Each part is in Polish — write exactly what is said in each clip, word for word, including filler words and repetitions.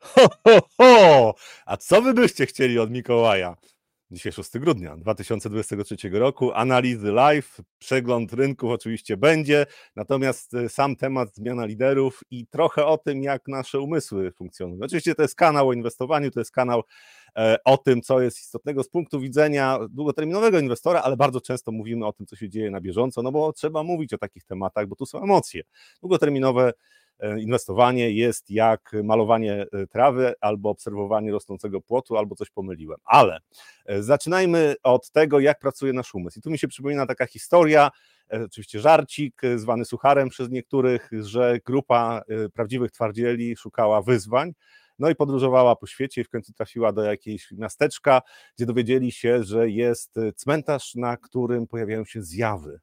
Ho, ho, ho! A co wy byście chcieli od Mikołaja? Dzisiaj szóstego grudnia dwa tysiące dwudziestego trzeciego roku, analizy live, przegląd rynków oczywiście będzie, natomiast sam temat zmiana liderów i trochę o tym, jak nasze umysły funkcjonują. Oczywiście to jest kanał o inwestowaniu, to jest kanał o tym, co jest istotnego z punktu widzenia długoterminowego inwestora, ale bardzo często mówimy o tym, co się dzieje na bieżąco, no bo trzeba mówić o takich tematach, bo tu są emocje. Długoterminowe inwestowanie jest jak malowanie trawy albo obserwowanie rosnącego płotu, albo coś pomyliłem. Ale zaczynajmy od tego, jak pracuje nasz umysł. I tu mi się przypomina taka historia, oczywiście żarcik, zwany sucharem przez niektórych, że grupa prawdziwych twardzieli szukała wyzwań, no i podróżowała po świecie i w końcu trafiła do jakiejś miasteczka, gdzie dowiedzieli się, że jest cmentarz, na którym pojawiają się zjawy.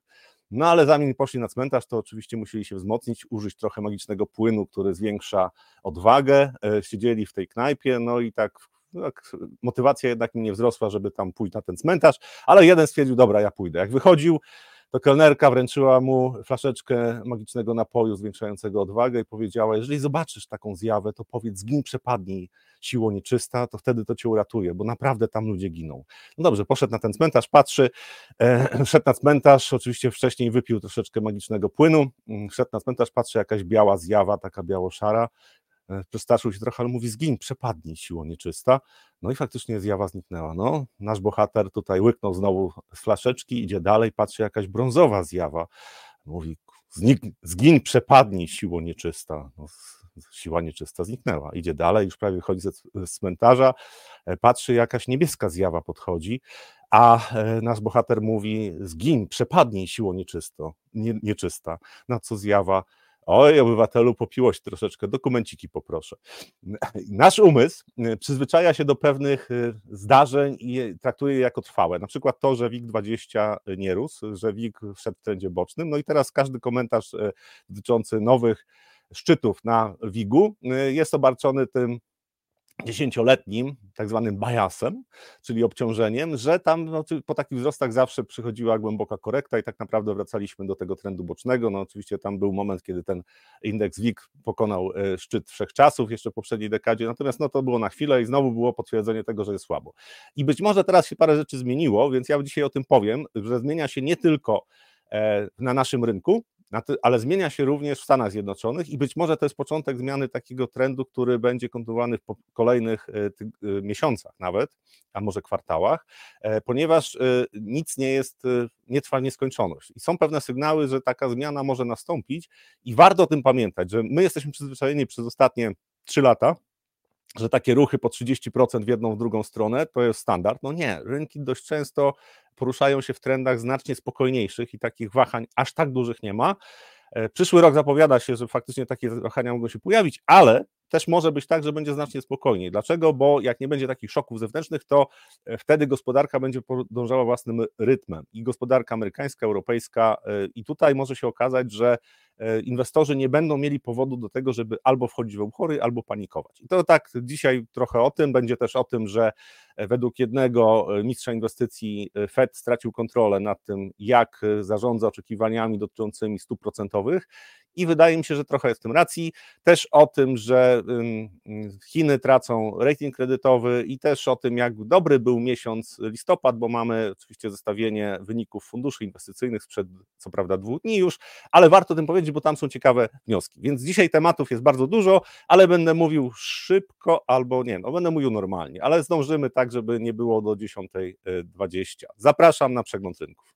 No ale zanim poszli na cmentarz, to oczywiście musieli się wzmocnić, użyć trochę magicznego płynu, który zwiększa odwagę. Siedzieli w tej knajpie, no i tak, tak motywacja jednak mi nie wzrosła, żeby tam pójść na ten cmentarz, ale jeden stwierdził, dobra, ja pójdę. Jak wychodził, to kelnerka wręczyła mu flaszeczkę magicznego napoju zwiększającego odwagę i powiedziała, jeżeli zobaczysz taką zjawę, to powiedz, zgin, przepadnij, siło nieczysta, to wtedy to cię uratuje, bo naprawdę tam ludzie giną. No dobrze, poszedł na ten cmentarz, patrzy, e, szedł na cmentarz, oczywiście wcześniej wypił troszeczkę magicznego płynu, szedł na cmentarz, patrzy, jakaś biała zjawa, taka biało-szara, przestraszył się trochę, ale mówi, zgin, przepadnij, siło nieczysta. No i faktycznie zjawa zniknęła. No, nasz bohater tutaj łyknął znowu z flaszeczki, idzie dalej, patrzy, jakaś brązowa zjawa. Mówi, zgin, przepadnij, siło nieczysta. No, siła nieczysta zniknęła. Idzie dalej, już prawie wychodzi ze cmentarza, patrzy, jakaś niebieska zjawa podchodzi, a nasz bohater mówi, zgin, przepadnij, siło nieczysto, nie, nieczysta. Na co zjawa? Oj, obywatelu, popiło się troszeczkę, dokumenciki poproszę. Nasz umysł przyzwyczaja się do pewnych zdarzeń i traktuje je jako trwałe. Na przykład to, że WIG dwadzieścia nie rósł, że WIG wszedł w trendzie bocznym. No i teraz każdy komentarz dotyczący nowych szczytów na wigu jest obarczony tym dziesięcioletnim, tak zwanym biasem, czyli obciążeniem, że tam no, po takich wzrostach zawsze przychodziła głęboka korekta i tak naprawdę wracaliśmy do tego trendu bocznego. No oczywiście tam był moment, kiedy ten indeks WIG pokonał szczyt wszechczasów jeszcze w poprzedniej dekadzie, natomiast no to było na chwilę i znowu było potwierdzenie tego, że jest słabo. I być może teraz się parę rzeczy zmieniło, więc ja dzisiaj o tym powiem, że zmienia się nie tylko na naszym rynku, ale zmienia się również w Stanach Zjednoczonych i być może to jest początek zmiany takiego trendu, który będzie kontynuowany w kolejnych miesiącach nawet, a może kwartałach, ponieważ nic nie jest, nie trwa w nieskończoność. I są pewne sygnały, że taka zmiana może nastąpić i warto o tym pamiętać, że my jesteśmy przyzwyczajeni przez ostatnie trzy lata, że takie ruchy po trzydzieści procent w jedną, w drugą stronę to jest standard. No nie, rynki dość często poruszają się w trendach znacznie spokojniejszych i takich wahań aż tak dużych nie ma. Przyszły rok zapowiada się, że faktycznie takie wahania mogą się pojawić, ale też może być tak, że będzie znacznie spokojniej. Dlaczego? Bo jak nie będzie takich szoków zewnętrznych, to wtedy gospodarka będzie podążała własnym rytmem. I gospodarka amerykańska, europejska i tutaj może się okazać, że inwestorzy nie będą mieli powodu do tego, żeby albo wchodzić w upory, albo panikować. I to tak dzisiaj trochę o tym, będzie też o tym, że według jednego mistrza inwestycji Fed stracił kontrolę nad tym, jak zarządza oczekiwaniami dotyczącymi stóp procentowych i wydaje mi się, że trochę jest w tym racji. Też o tym, że Chiny tracą rating kredytowy i też o tym, jak dobry był miesiąc listopad, bo mamy oczywiście zestawienie wyników funduszy inwestycyjnych sprzed co prawda dwóch dni już, ale warto o tym powiedzieć, bo tam są ciekawe wnioski. Więc dzisiaj tematów jest bardzo dużo, ale będę mówił szybko albo nie, no będę mówił normalnie, ale zdążymy tak, żeby nie było do dziesiątej dwadzieścia. Zapraszam na przegląd rynków.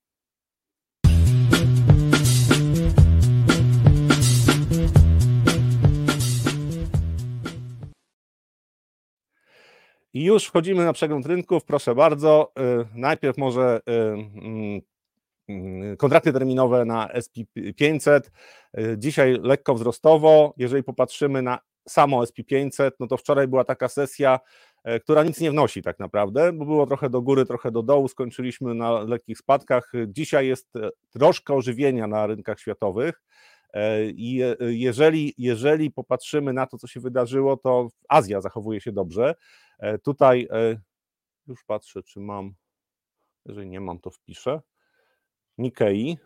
I już wchodzimy na przegląd rynków, proszę bardzo. Najpierw może kontrakty terminowe na S P pięćset. Dzisiaj lekko wzrostowo. Jeżeli popatrzymy na samo S P pięćset, no to wczoraj była taka sesja, która nic nie wnosi tak naprawdę, bo było trochę do góry, trochę do dołu, skończyliśmy na lekkich spadkach. Dzisiaj jest troszkę ożywienia na rynkach światowych. I jeżeli, jeżeli popatrzymy na to, co się wydarzyło, to Azja zachowuje się dobrze. Tutaj już patrzę, czy mam, jeżeli nie mam, to wpiszę. Nikkei,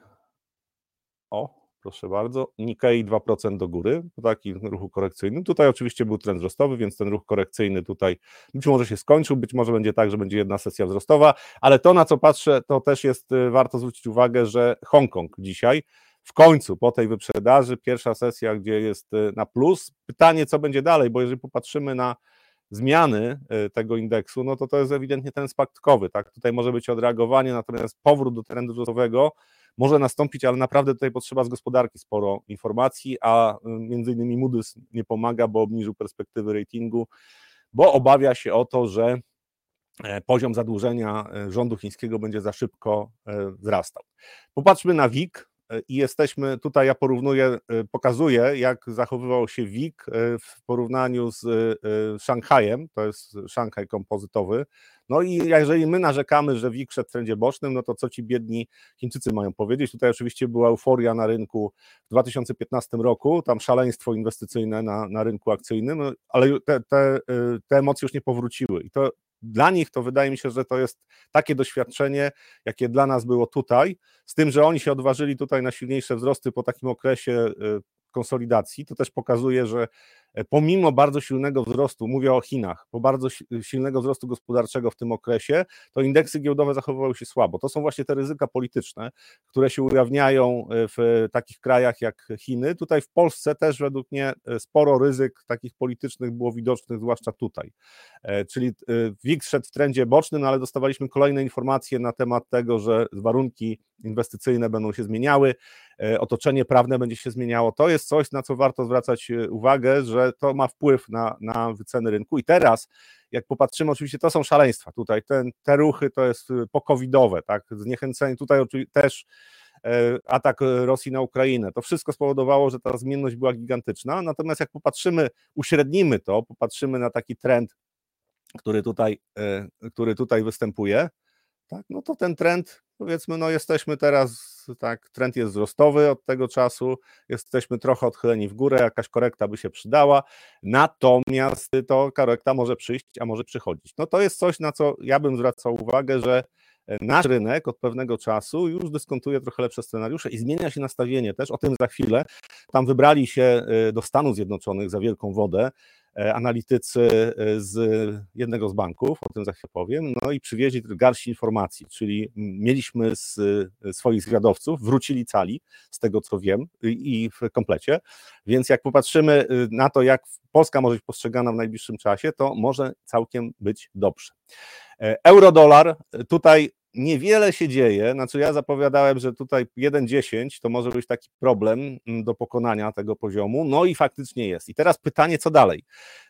o, Proszę bardzo, Nikkei dwa procent do góry, po takim ruchu korekcyjnym. Tutaj oczywiście był trend wzrostowy, więc ten ruch korekcyjny tutaj być może się skończył, być może będzie tak, że będzie jedna sesja wzrostowa, ale to, na co patrzę, to też jest, warto zwrócić uwagę, że Hongkong dzisiaj w końcu po tej wyprzedaży, pierwsza sesja, gdzie jest na plus. Pytanie, co będzie dalej, bo jeżeli popatrzymy na zmiany tego indeksu, no to to jest ewidentnie trend spadkowy, tak? Tutaj może być odreagowanie, natomiast powrót do trendu wzrostowego może nastąpić, ale naprawdę tutaj potrzeba z gospodarki sporo informacji, a między innymi Moody's nie pomaga, bo obniżył perspektywy ratingu, bo obawia się o to, że poziom zadłużenia rządu chińskiego będzie za szybko wzrastał. Popatrzmy na WIG i jesteśmy, tutaj ja porównuję, pokazuję, jak zachowywał się WIG w porównaniu z Szanghajem, to jest Szanghaj kompozytowy. No i jeżeli my narzekamy, że WIG szedł w trendzie bocznym, no to co ci biedni Chińczycy mają powiedzieć? Tutaj oczywiście była euforia na rynku w dwa tysiące piętnastym roku, tam szaleństwo inwestycyjne na, na rynku akcyjnym, ale te, te, te emocje już nie powróciły i to dla nich to wydaje mi się, że to jest takie doświadczenie, jakie dla nas było tutaj, z tym, że oni się odważyli tutaj na silniejsze wzrosty po takim okresie konsolidacji. To też pokazuje, że pomimo bardzo silnego wzrostu, mówię o Chinach, po bardzo silnego wzrostu gospodarczego w tym okresie, to indeksy giełdowe zachowywały się słabo. To są właśnie te ryzyka polityczne, które się ujawniają w takich krajach jak Chiny. Tutaj w Polsce też według mnie sporo ryzyk takich politycznych było widocznych, zwłaszcza tutaj. Czyli WIG szedł w trendzie bocznym, ale dostawaliśmy kolejne informacje na temat tego, że warunki inwestycyjne będą się zmieniały, otoczenie prawne będzie się zmieniało. To jest coś, na co warto zwracać uwagę, że to ma wpływ na, na wyceny rynku i teraz, jak popatrzymy, oczywiście to są szaleństwa tutaj, ten, te ruchy to jest po-covidowe, tak, zniechęcenie, tutaj też e, atak Rosji na Ukrainę, to wszystko spowodowało, że ta zmienność była gigantyczna, natomiast jak popatrzymy, uśrednimy to, popatrzymy na taki trend, który tutaj, e, który tutaj występuje, tak, no to ten trend, powiedzmy, no jesteśmy teraz, tak, trend jest wzrostowy od tego czasu, jesteśmy trochę odchyleni w górę, jakaś korekta by się przydała, natomiast to korekta może przyjść, a może przychodzić. No to jest coś, na co ja bym zwracał uwagę, że nasz rynek od pewnego czasu już dyskontuje trochę lepsze scenariusze i zmienia się nastawienie też, o tym za chwilę. Tam wybrali się do Stanów Zjednoczonych za wielką wodę analitycy z jednego z banków, o tym za chwilę powiem, no i przywieźli garść informacji, czyli mieliśmy z swoich zwiadowców, wrócili cali, z tego co wiem, i w komplecie, więc jak popatrzymy na to, jak Polska może być postrzegana w najbliższym czasie, to może całkiem być dobrze. Eurodolar, tutaj niewiele się dzieje, znaczy ja zapowiadałem, że tutaj jeden dziesięć to może być taki problem do pokonania tego poziomu, no i faktycznie jest. I teraz pytanie, co dalej,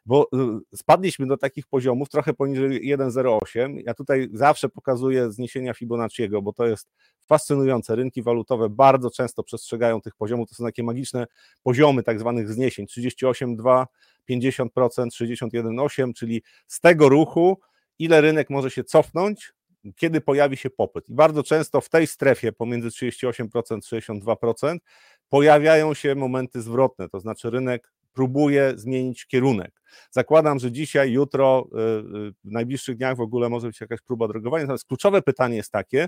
bo spadliśmy do takich poziomów trochę poniżej jeden zero osiem, ja tutaj zawsze pokazuję zniesienia Fibonacciego, bo to jest fascynujące, rynki walutowe bardzo często przestrzegają tych poziomów, to są takie magiczne poziomy tak zwanych zniesień, trzydzieści osiem przecinek dwa, pięćdziesiąt procent, sześćdziesiąt jeden przecinek osiem, czyli z tego ruchu ile rynek może się cofnąć, kiedy pojawi się popyt. I bardzo często w tej strefie pomiędzy trzydzieści osiem procent a sześćdziesiąt dwa procent pojawiają się momenty zwrotne, to znaczy rynek próbuje zmienić kierunek. Zakładam, że dzisiaj, jutro, w najbliższych dniach w ogóle może być jakaś próba drogowania, natomiast kluczowe pytanie jest takie,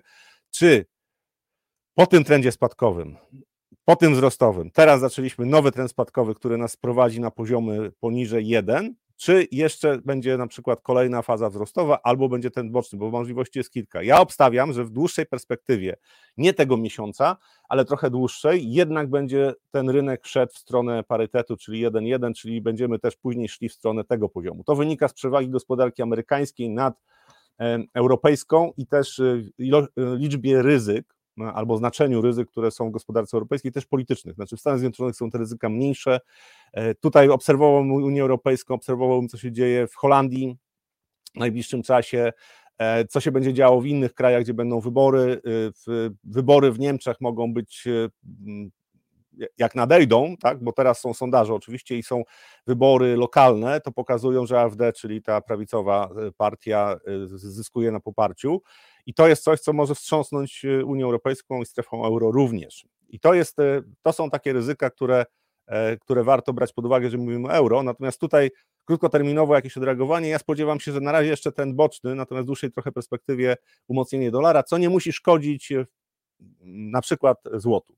czy po tym trendzie spadkowym, po tym wzrostowym, teraz zaczęliśmy nowy trend spadkowy, który nas prowadzi na poziomy poniżej jeden, czy jeszcze będzie na przykład kolejna faza wzrostowa, albo będzie ten boczny, bo możliwości jest kilka. Ja obstawiam, że w dłuższej perspektywie, nie tego miesiąca, ale trochę dłuższej, jednak będzie ten rynek szedł w stronę parytetu, czyli jeden jeden, czyli będziemy też później szli w stronę tego poziomu. To wynika z przewagi gospodarki amerykańskiej nad europejską i też liczbie ryzyk, albo znaczeniu ryzyk, które są w gospodarce europejskiej, też politycznych. Znaczy w Stanach Zjednoczonych są te ryzyka mniejsze. Tutaj obserwowałbym Unię Europejską, obserwowałbym, co się dzieje w Holandii w najbliższym czasie, co się będzie działo w innych krajach, gdzie będą wybory. Wybory w Niemczech mogą być, jak nadejdą, tak, bo teraz są sondaże oczywiście i są wybory lokalne, to pokazują, że A F D, czyli ta prawicowa partia, zyskuje na poparciu. I to jest coś, co może wstrząsnąć Unią Europejską i strefą euro również. I to, jest, to są takie ryzyka, które, które warto brać pod uwagę, że mówimy o euro. Natomiast tutaj krótkoterminowo jakieś odreagowanie. Ja spodziewam się, że na razie jeszcze ten boczny, natomiast w dłuższej trochę perspektywie umocnienie dolara, co nie musi szkodzić na przykład złotu.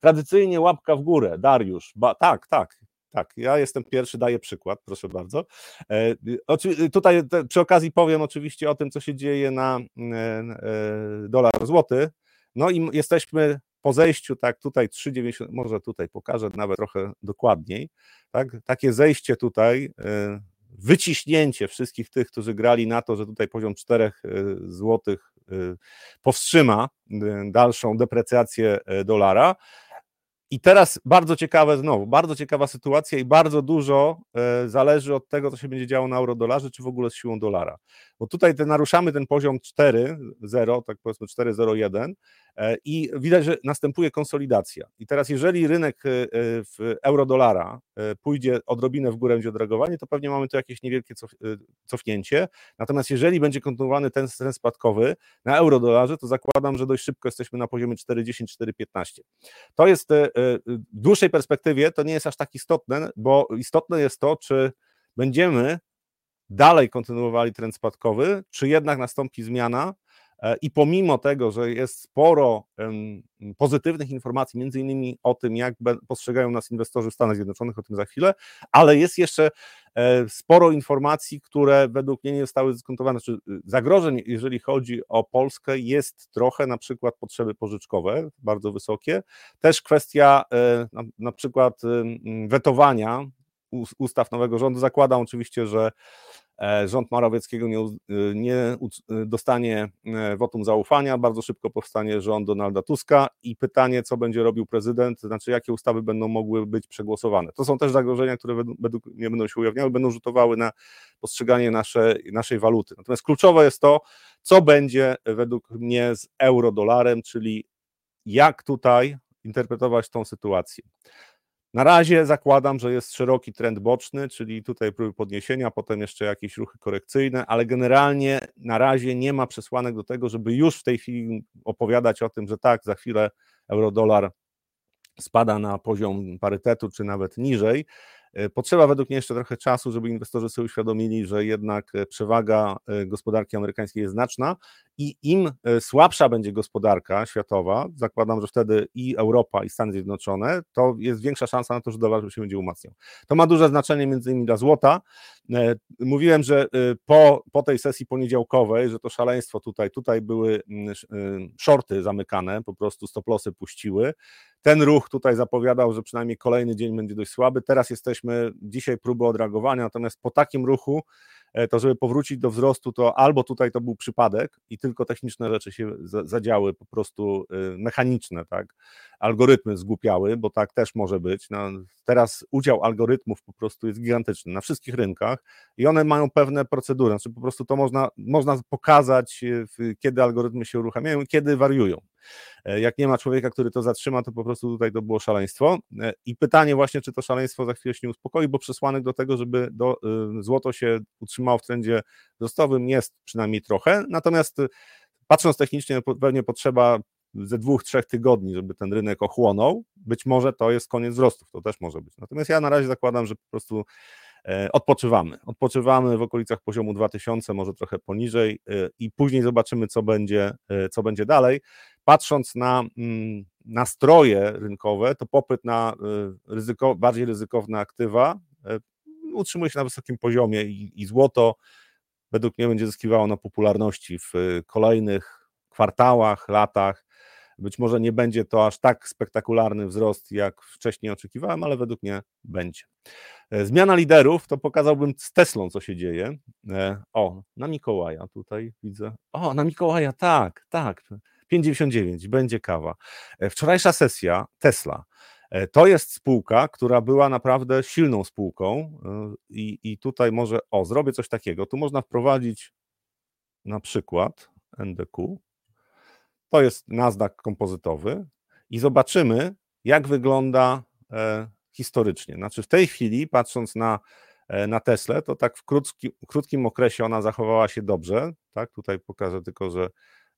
Tradycyjnie łapka w górę, Dariusz, ba, tak, tak, tak, ja jestem pierwszy, daję przykład, proszę bardzo. E, oczy, tutaj te, przy okazji powiem oczywiście o tym, co się dzieje na e, e, dolar złoty, no i jesteśmy po zejściu, tak, tutaj trzy dziewięćdziesiąt, może tutaj pokażę nawet trochę dokładniej, tak, takie zejście tutaj, e, wyciśnięcie wszystkich tych, którzy grali na to, że tutaj poziom czterech złotych powstrzyma dalszą deprecjację dolara. I teraz bardzo ciekawe znowu, bardzo ciekawa sytuacja i bardzo dużo zależy od tego, co się będzie działo na eurodolarze, czy w ogóle z siłą dolara. Bo tutaj te, naruszamy ten poziom cztery zero, tak powiedzmy cztery zero jeden i widać, że następuje konsolidacja. I teraz jeżeli rynek w eurodolara pójdzie odrobinę w górę, będzie odreagowanie, to pewnie mamy tu jakieś niewielkie cofnięcie. Natomiast jeżeli będzie kontynuowany ten trend spadkowy na eurodolarze, to zakładam, że dość szybko jesteśmy na poziomie cztery dziesięć, cztery piętnaście. To jest w dłuższej perspektywie, to nie jest aż tak istotne, bo istotne jest to, czy będziemy dalej kontynuowali trend spadkowy, czy jednak nastąpi zmiana i pomimo tego, że jest sporo pozytywnych informacji, między innymi o tym, jak postrzegają nas inwestorzy w Stanach Zjednoczonych, o tym za chwilę, ale jest jeszcze sporo informacji, które według mnie nie zostały zdyskontowane, znaczy zagrożeń, jeżeli chodzi o Polskę, jest trochę, na przykład potrzeby pożyczkowe, bardzo wysokie, też kwestia na przykład wetowania ustaw nowego rządu. Zakładam oczywiście, że rząd Marowieckiego nie, nie dostanie wotum zaufania, bardzo szybko powstanie rząd Donalda Tuska i pytanie, co będzie robił prezydent, znaczy jakie ustawy będą mogły być przegłosowane. To są też zagrożenia, które według mnie będą się ujawniały, będą rzutowały na postrzeganie nasze, naszej waluty. Natomiast kluczowe jest to, co będzie według mnie z eurodolarem, czyli jak tutaj interpretować tą sytuację. Na razie zakładam, że jest szeroki trend boczny, czyli tutaj próby podniesienia, potem jeszcze jakieś ruchy korekcyjne, ale generalnie na razie nie ma przesłanek do tego, żeby już w tej chwili opowiadać o tym, że tak, za chwilę eurodolar spada na poziom parytetu czy nawet niżej. Potrzeba według mnie jeszcze trochę czasu, żeby inwestorzy sobie uświadomili, że jednak przewaga gospodarki amerykańskiej jest znaczna i im słabsza będzie gospodarka światowa, zakładam, że wtedy i Europa, i Stany Zjednoczone, to jest większa szansa na to, że dolar się będzie umacniał. To ma duże znaczenie między innymi dla złota. Mówiłem, że po, po tej sesji poniedziałkowej, że to szaleństwo tutaj, tutaj były shorty zamykane, po prostu stop lossy puściły. Ten ruch tutaj zapowiadał, że przynajmniej kolejny dzień będzie dość słaby. Teraz jesteśmy, dzisiaj próby odreagowania, natomiast po takim ruchu, to żeby powrócić do wzrostu, to albo tutaj to był przypadek i tylko techniczne rzeczy się zadziały, po prostu mechaniczne, tak? Algorytmy zgłupiały, bo tak też może być. No, teraz udział algorytmów po prostu jest gigantyczny na wszystkich rynkach i one mają pewne procedury, znaczy po prostu to można, można pokazać, kiedy algorytmy się uruchamiają i kiedy wariują. Jak nie ma człowieka, który to zatrzyma, to po prostu tutaj to było szaleństwo i pytanie właśnie, czy to szaleństwo za chwilę się nie uspokoi, bo przesłanek do tego, żeby do, złoto się utrzymało w trendzie wzrostowym jest przynajmniej trochę, natomiast patrząc technicznie pewnie potrzeba ze dwóch, trzech tygodni, żeby ten rynek ochłonął, być może to jest koniec wzrostów, to też może być, natomiast ja na razie zakładam, że po prostu odpoczywamy, odpoczywamy w okolicach poziomu dwa tysiące, może trochę poniżej i później zobaczymy, co będzie, co będzie dalej. Patrząc na nastroje rynkowe, to popyt na ryzyko, bardziej ryzykowne aktywa utrzymuje się na wysokim poziomie i, i złoto według mnie będzie zyskiwało na popularności w kolejnych kwartałach, latach. Być może nie będzie to aż tak spektakularny wzrost, jak wcześniej oczekiwałem, ale według mnie będzie. Zmiana liderów, to pokazałbym z Teslą, co się dzieje. O, na Mikołaja tutaj widzę. O, na Mikołaja, tak, tak. pięć dziewięćdziesiąt dziewięć, będzie kawa. Wczorajsza sesja Tesla. To jest spółka, która była naprawdę silną spółką i, i tutaj może, o, zrobię coś takiego. Tu można wprowadzić na przykład N D Q. To jest Nasdaq kompozytowy i zobaczymy, jak wygląda e, historycznie. Znaczy w tej chwili, patrząc na, e, na Teslę, to tak w krótki, krótkim okresie ona zachowała się dobrze. Tak, tutaj pokażę tylko, że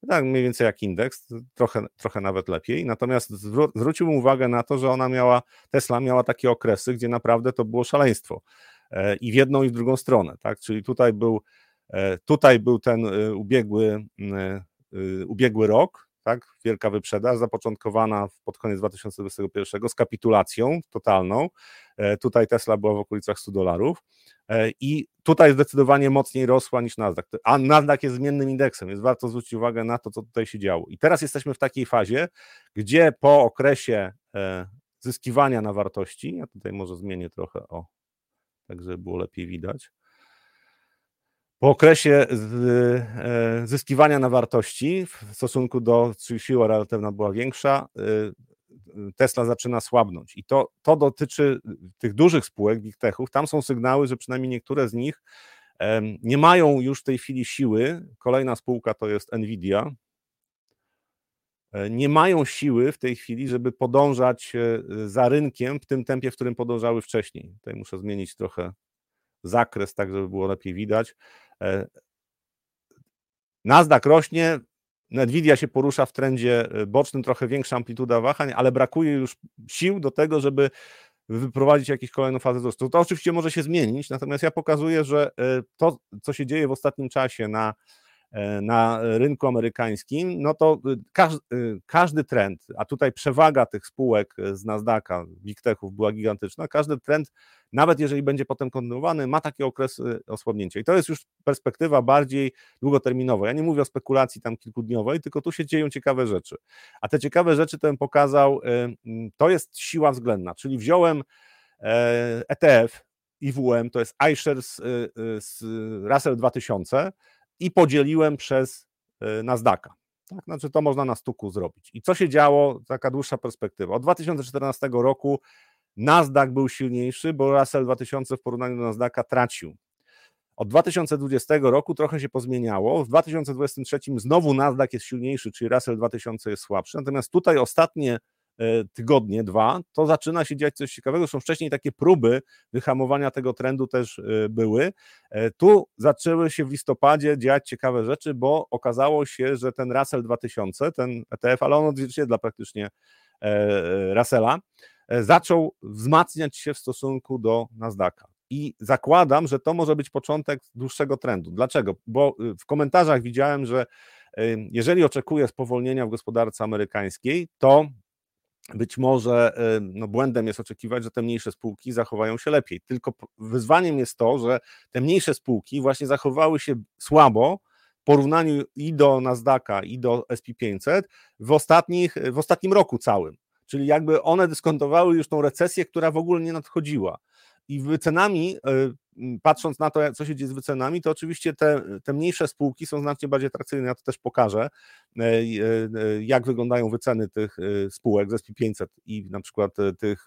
tak mniej więcej jak indeks, trochę, trochę nawet lepiej. Natomiast zwró- zwróciłbym uwagę na to, że ona miała, Tesla miała takie okresy, gdzie naprawdę to było szaleństwo. E, I w jedną, i w drugą stronę. Tak? Czyli tutaj był, e, tutaj był ten e, ubiegły, e, ubiegły rok, tak, wielka wyprzedaż zapoczątkowana pod koniec dwa tysiące dwudziestego pierwszego z kapitulacją totalną. Tutaj Tesla była w okolicach stu dolarów i tutaj zdecydowanie mocniej rosła niż Nasdaq, a Nasdaq jest zmiennym indeksem, więc warto zwrócić uwagę na to, co tutaj się działo. I teraz jesteśmy w takiej fazie, gdzie po okresie zyskiwania na wartości, ja tutaj może zmienię trochę, o, tak żeby było lepiej widać, po okresie zyskiwania na wartości w stosunku do, czyli siła relatywna była większa, Tesla zaczyna słabnąć i to, to dotyczy tych dużych spółek, big techów. Tam są sygnały, że przynajmniej niektóre z nich nie mają już w tej chwili siły. Kolejna spółka to jest Nvidia. Nie mają siły w tej chwili, żeby podążać za rynkiem w tym tempie, w którym podążały wcześniej. Tutaj muszę zmienić trochę zakres, tak żeby było lepiej widać. Nasdaq rośnie, Nvidia się porusza w trendzie bocznym, trochę większa amplituda wahań, ale brakuje już sił do tego, żeby wyprowadzić jakąś kolejną fazę wzrostu. To oczywiście może się zmienić, natomiast ja pokazuję, że to, co się dzieje w ostatnim czasie na, na rynku amerykańskim, no to każdy, każdy trend, a tutaj przewaga tych spółek z Nasdaqa, big techów była gigantyczna, każdy trend, nawet jeżeli będzie potem kontynuowany, ma taki okres osłabnięcia. I to jest już perspektywa bardziej długoterminowa. Ja nie mówię o spekulacji tam kilkudniowej, tylko tu się dzieją ciekawe rzeczy. A te ciekawe rzeczy, to bym pokazał, to jest siła względna, czyli wziąłem E T F, I W M, to jest iShares z Russell dwa tysiące i podzieliłem przez Nasdaqa. Tak, znaczy to można na stuku zrobić. I co się działo, taka dłuższa perspektywa. Od dwa tysiące czternastego roku Nasdaq był silniejszy, bo Russell dwa tysiące w porównaniu do Nasdaqa tracił. Od dwa tysiące dwudziestego roku trochę się pozmieniało. W dwa tysiące dwudziestym trzecim znowu Nasdaq jest silniejszy, czyli Russell dwa tysiące jest słabszy. Natomiast tutaj ostatnie tygodnie, dwa, to zaczyna się dziać coś ciekawego. Są wcześniej takie próby wyhamowania tego trendu też były. Tu zaczęły się w listopadzie dziać ciekawe rzeczy, bo okazało się, że ten Russell dwa tysiące, ten E T F, ale on odzwierciedla praktycznie Russella, zaczął wzmacniać się w stosunku do Nasdaqa. I zakładam, że to może być początek dłuższego trendu. Dlaczego? Bo w komentarzach widziałem, że jeżeli oczekuję spowolnienia w gospodarce amerykańskiej, to być może no, błędem jest oczekiwać, że te mniejsze spółki zachowają się lepiej. Tylko wyzwaniem jest to, że te mniejsze spółki właśnie zachowały się słabo w porównaniu i do Nasdaqa, i do S and P pięćset w, ostatnich, w ostatnim roku całym. Czyli jakby one dyskontowały już tą recesję, która w ogóle nie nadchodziła. I wycenami, patrząc na to, co się dzieje z wycenami, to oczywiście te, te mniejsze spółki są znacznie bardziej atrakcyjne. Ja to też pokażę, jak wyglądają wyceny tych spółek z S and P pięćset i na przykład tych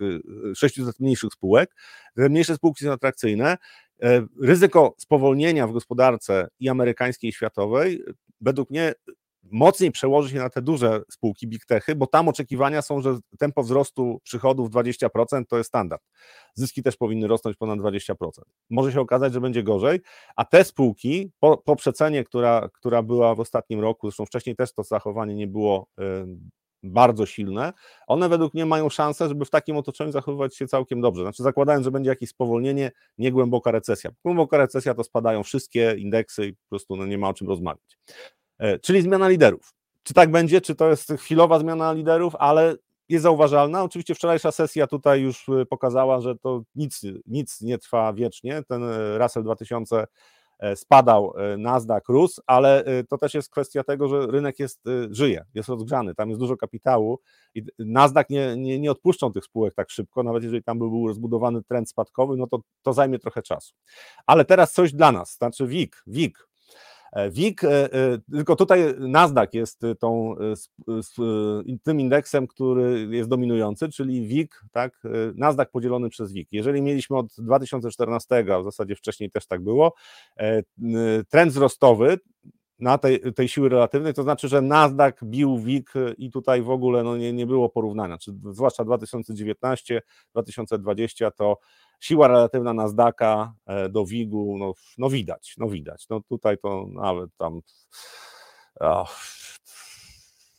sześciuset mniejszych spółek. Te mniejsze spółki są atrakcyjne. Ryzyko spowolnienia w gospodarce i amerykańskiej, i światowej, według mnie, mocniej przełoży się na te duże spółki, big techy, bo tam oczekiwania są, że tempo wzrostu przychodów dwadzieścia procent to jest standard. Zyski też powinny rosnąć ponad dwadzieścia procent. Może się okazać, że będzie gorzej, a te spółki po, po przecenie, która, która była w ostatnim roku, zresztą wcześniej też to zachowanie nie było y, bardzo silne, one według mnie mają szansę, żeby w takim otoczeniu zachowywać się całkiem dobrze. Znaczy zakładając, że będzie jakieś spowolnienie, nie głęboka recesja. Głęboka recesja to spadają wszystkie indeksy i po prostu no, nie ma o czym rozmawiać. Czyli zmiana liderów. Czy tak będzie, czy to jest chwilowa zmiana liderów, ale jest zauważalna. Oczywiście wczorajsza sesja tutaj już pokazała, że to nic, nic nie trwa wiecznie. Ten Russell dwa tysiące spadał, Nasdaq rósł, ale to też jest kwestia tego, że rynek jest, żyje, jest rozgrzany, tam jest dużo kapitału i Nasdaq nie, nie, nie odpuszczą tych spółek tak szybko, nawet jeżeli tam by był rozbudowany trend spadkowy, no to, to zajmie trochę czasu. Ale teraz coś dla nas, znaczy WIG, WIG. WIG, tylko tutaj Nasdaq jest tą, tym indeksem, który jest dominujący, czyli WIG, tak, Nasdaq podzielony przez WIG. Jeżeli mieliśmy od dwa tysiące czternastego, a w zasadzie wcześniej też tak było, trend wzrostowy na tej, tej siły relatywnej, to znaczy, że Nasdaq bił WIG i tutaj w ogóle no, nie, nie było porównania, czy, zwłaszcza dwa tysiące dziewiętnasty do dwa tysiące dwudziestego to siła relatywna Nasdaqa do WIG-u, no, no widać, no widać. No tutaj to nawet tam oh,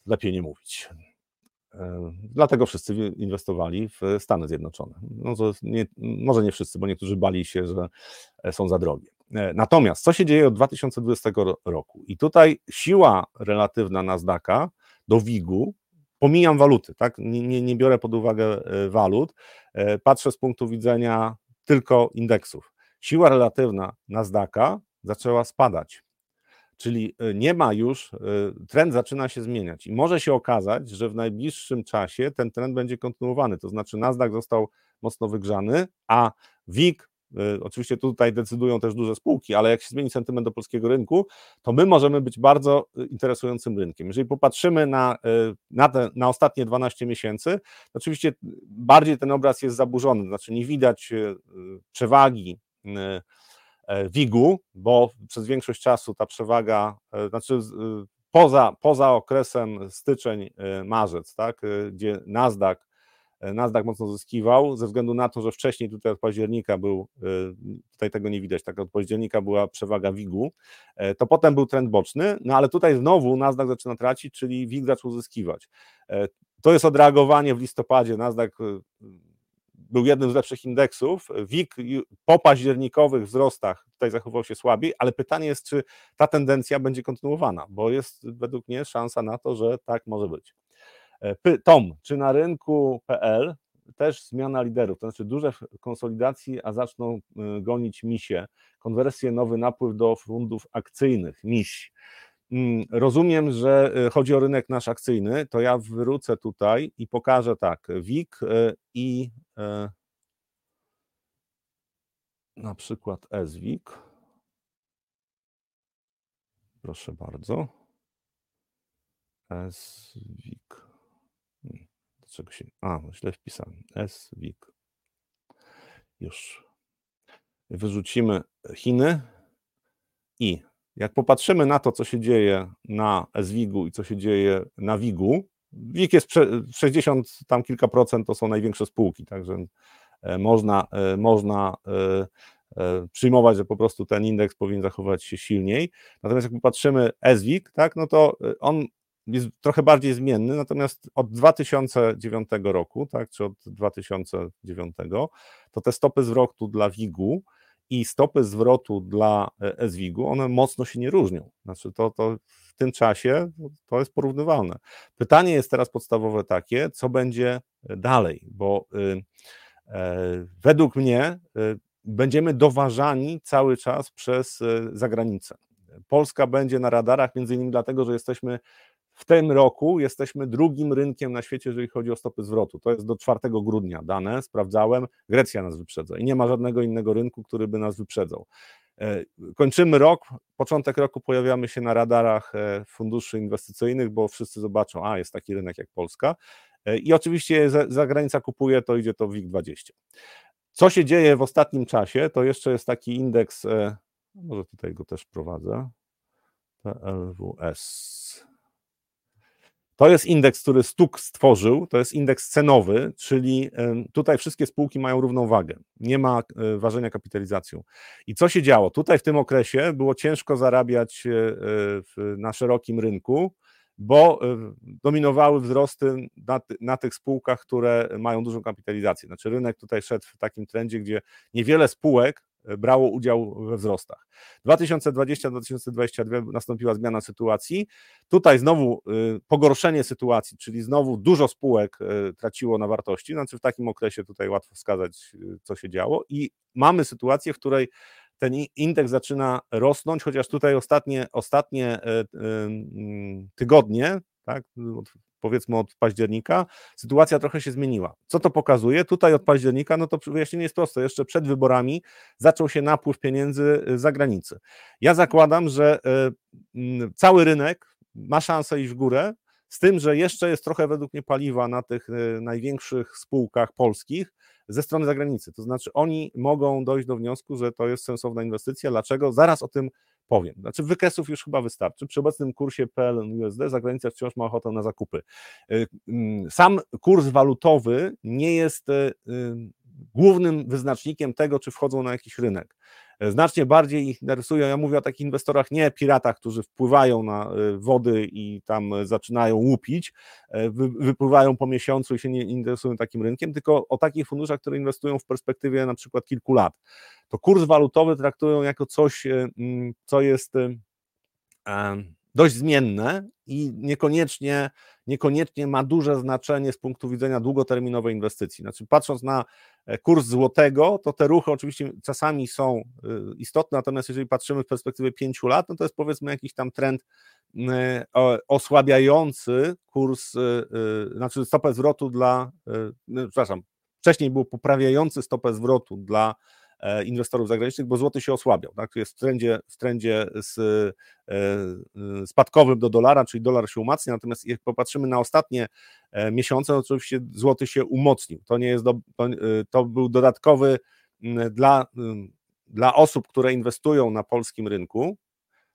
lepiej nie mówić. Dlatego wszyscy inwestowali w Stany Zjednoczone. No to nie, może nie wszyscy, bo niektórzy bali się, że są za drogie. Natomiast co się dzieje od dwa tysiące dwudziestego roku? I tutaj siła relatywna Nasdaqa do wigu, pomijam waluty, tak? Nie, nie, nie biorę pod uwagę walut, patrzę z punktu widzenia tylko indeksów. Siła relatywna Nasdaqa zaczęła spadać, czyli nie ma już, trend zaczyna się zmieniać i może się okazać, że w najbliższym czasie ten trend będzie kontynuowany, to znaczy Nasdaq został mocno wygrzany, a WIG, oczywiście tutaj decydują też duże spółki, ale jak się zmieni sentyment do polskiego rynku, to my możemy być bardzo interesującym rynkiem. Jeżeli popatrzymy na, na, te, na ostatnie dwanaście miesięcy, oczywiście bardziej ten obraz jest zaburzony, znaczy nie widać przewagi wigu, bo przez większość czasu ta przewaga, znaczy poza, poza okresem styczeń-marzec, tak, gdzie Nasdaq Nasdaq mocno zyskiwał, ze względu na to, że wcześniej tutaj od października był, tutaj tego nie widać, tak od października była przewaga wigu, to potem był trend boczny, no ale tutaj znowu Nasdaq zaczyna tracić, czyli WIG zaczął zyskiwać. To jest odreagowanie w listopadzie, Nasdaq był jednym z lepszych indeksów, WIG po październikowych wzrostach tutaj zachował się słabiej, ale pytanie jest, czy ta tendencja będzie kontynuowana, bo jest według mnie szansa na to, że tak może być. Tom, czy na rynku.pl też zmiana liderów, to znaczy duże konsolidacje, a zaczną gonić misie, konwersje, nowy napływ do fundów akcyjnych, miś. Rozumiem, że chodzi o rynek nasz akcyjny, to ja wrócę tutaj i pokażę tak, WIG i na przykład S-WIG. Proszę bardzo. S-WIG. Czego się... A, źle wpisałem. S-WIG. Już. Wyrzucimy Chiny i jak popatrzymy na to, co się dzieje na S-WIG-u i co się dzieje na WIG-u, WIG jest sześćdziesiąt tam kilka procent, to są największe spółki, także można, można przyjmować, że po prostu ten indeks powinien zachować się silniej. Natomiast jak popatrzymy S-WIG, tak, no to on jest trochę bardziej zmienny, natomiast od dwa tysiące dziewiątego roku, tak, czy od dwa tysiące dziewiątego, to te stopy zwrotu dla WIG-u i stopy zwrotu dla S-WIG-u, one mocno się nie różnią. Znaczy to, to w tym czasie to jest porównywalne. Pytanie jest teraz podstawowe takie, co będzie dalej, bo yy, yy, według mnie yy, będziemy doważani cały czas przez yy, zagranicę. Polska będzie na radarach między innymi dlatego, że jesteśmy w tym roku jesteśmy drugim rynkiem na świecie, jeżeli chodzi o stopy zwrotu. To jest do czwartego grudnia dane, sprawdzałem. Grecja nas wyprzedza i nie ma żadnego innego rynku, który by nas wyprzedzał. Kończymy rok, początek roku pojawiamy się na radarach funduszy inwestycyjnych, bo wszyscy zobaczą, a jest taki rynek jak Polska. I oczywiście zagranica kupuje, to idzie to WIG dwadzieścia. Co się dzieje w ostatnim czasie, to jeszcze jest taki indeks, może tutaj go też prowadzę, P L W S. To jest indeks, który S T U K stworzył, to jest indeks cenowy, czyli tutaj wszystkie spółki mają równą wagę, nie ma ważenia kapitalizacją. I co się działo? Tutaj w tym okresie było ciężko zarabiać na szerokim rynku, bo dominowały wzrosty na, na tych spółkach, które mają dużą kapitalizację. Znaczy rynek tutaj szedł w takim trendzie, gdzie niewiele spółek brało udział we wzrostach. dwa tysiące dwudziesty do dwa tysiące dwudziestego drugiego nastąpiła zmiana sytuacji. Tutaj znowu pogorszenie sytuacji, czyli znowu dużo spółek traciło na wartości. Znaczy w takim okresie tutaj łatwo wskazać, co się działo. I mamy sytuację, w której ten indeks zaczyna rosnąć, chociaż tutaj ostatnie, ostatnie tygodnie, tak, powiedzmy od października, sytuacja trochę się zmieniła. Co to pokazuje? Tutaj od października, no to wyjaśnienie jest proste, jeszcze przed wyborami zaczął się napływ pieniędzy z zagranicy. Ja zakładam, że cały rynek ma szansę iść w górę, z tym, że jeszcze jest trochę według mnie paliwa na tych największych spółkach polskich ze strony zagranicy, to znaczy oni mogą dojść do wniosku, że to jest sensowna inwestycja. Dlaczego? Zaraz o tym powiem. Znaczy wykresów już chyba wystarczy. Przy obecnym kursie P L U S D zagranica wciąż ma ochotę na zakupy. Sam kurs walutowy nie jest głównym wyznacznikiem tego, czy wchodzą na jakiś rynek. Znacznie bardziej ich interesują, ja mówię o takich inwestorach, nie piratach, którzy wpływają na wody i tam zaczynają łupić, wypływają po miesiącu i się nie interesują takim rynkiem, tylko o takich funduszach, które inwestują w perspektywie na przykład kilku lat. To kurs walutowy traktują jako coś, co jest dość zmienne i niekoniecznie, niekoniecznie ma duże znaczenie z punktu widzenia długoterminowej inwestycji. Znaczy, patrząc na kurs złotego, to te ruchy oczywiście czasami są istotne, natomiast jeżeli patrzymy w perspektywie pięciu lat, no to jest powiedzmy jakiś tam trend osłabiający kurs, znaczy stopę zwrotu dla, przepraszam, wcześniej był poprawiający stopę zwrotu dla inwestorów zagranicznych, bo złoty się osłabiał, tak? Jest w trendzie, w trendzie z, spadkowym do dolara, czyli dolar się umacnia, natomiast jak popatrzymy na ostatnie miesiące, oczywiście złoty się umocnił. To nie jest do, to, to był dodatkowy dla, dla osób, które inwestują na polskim rynku,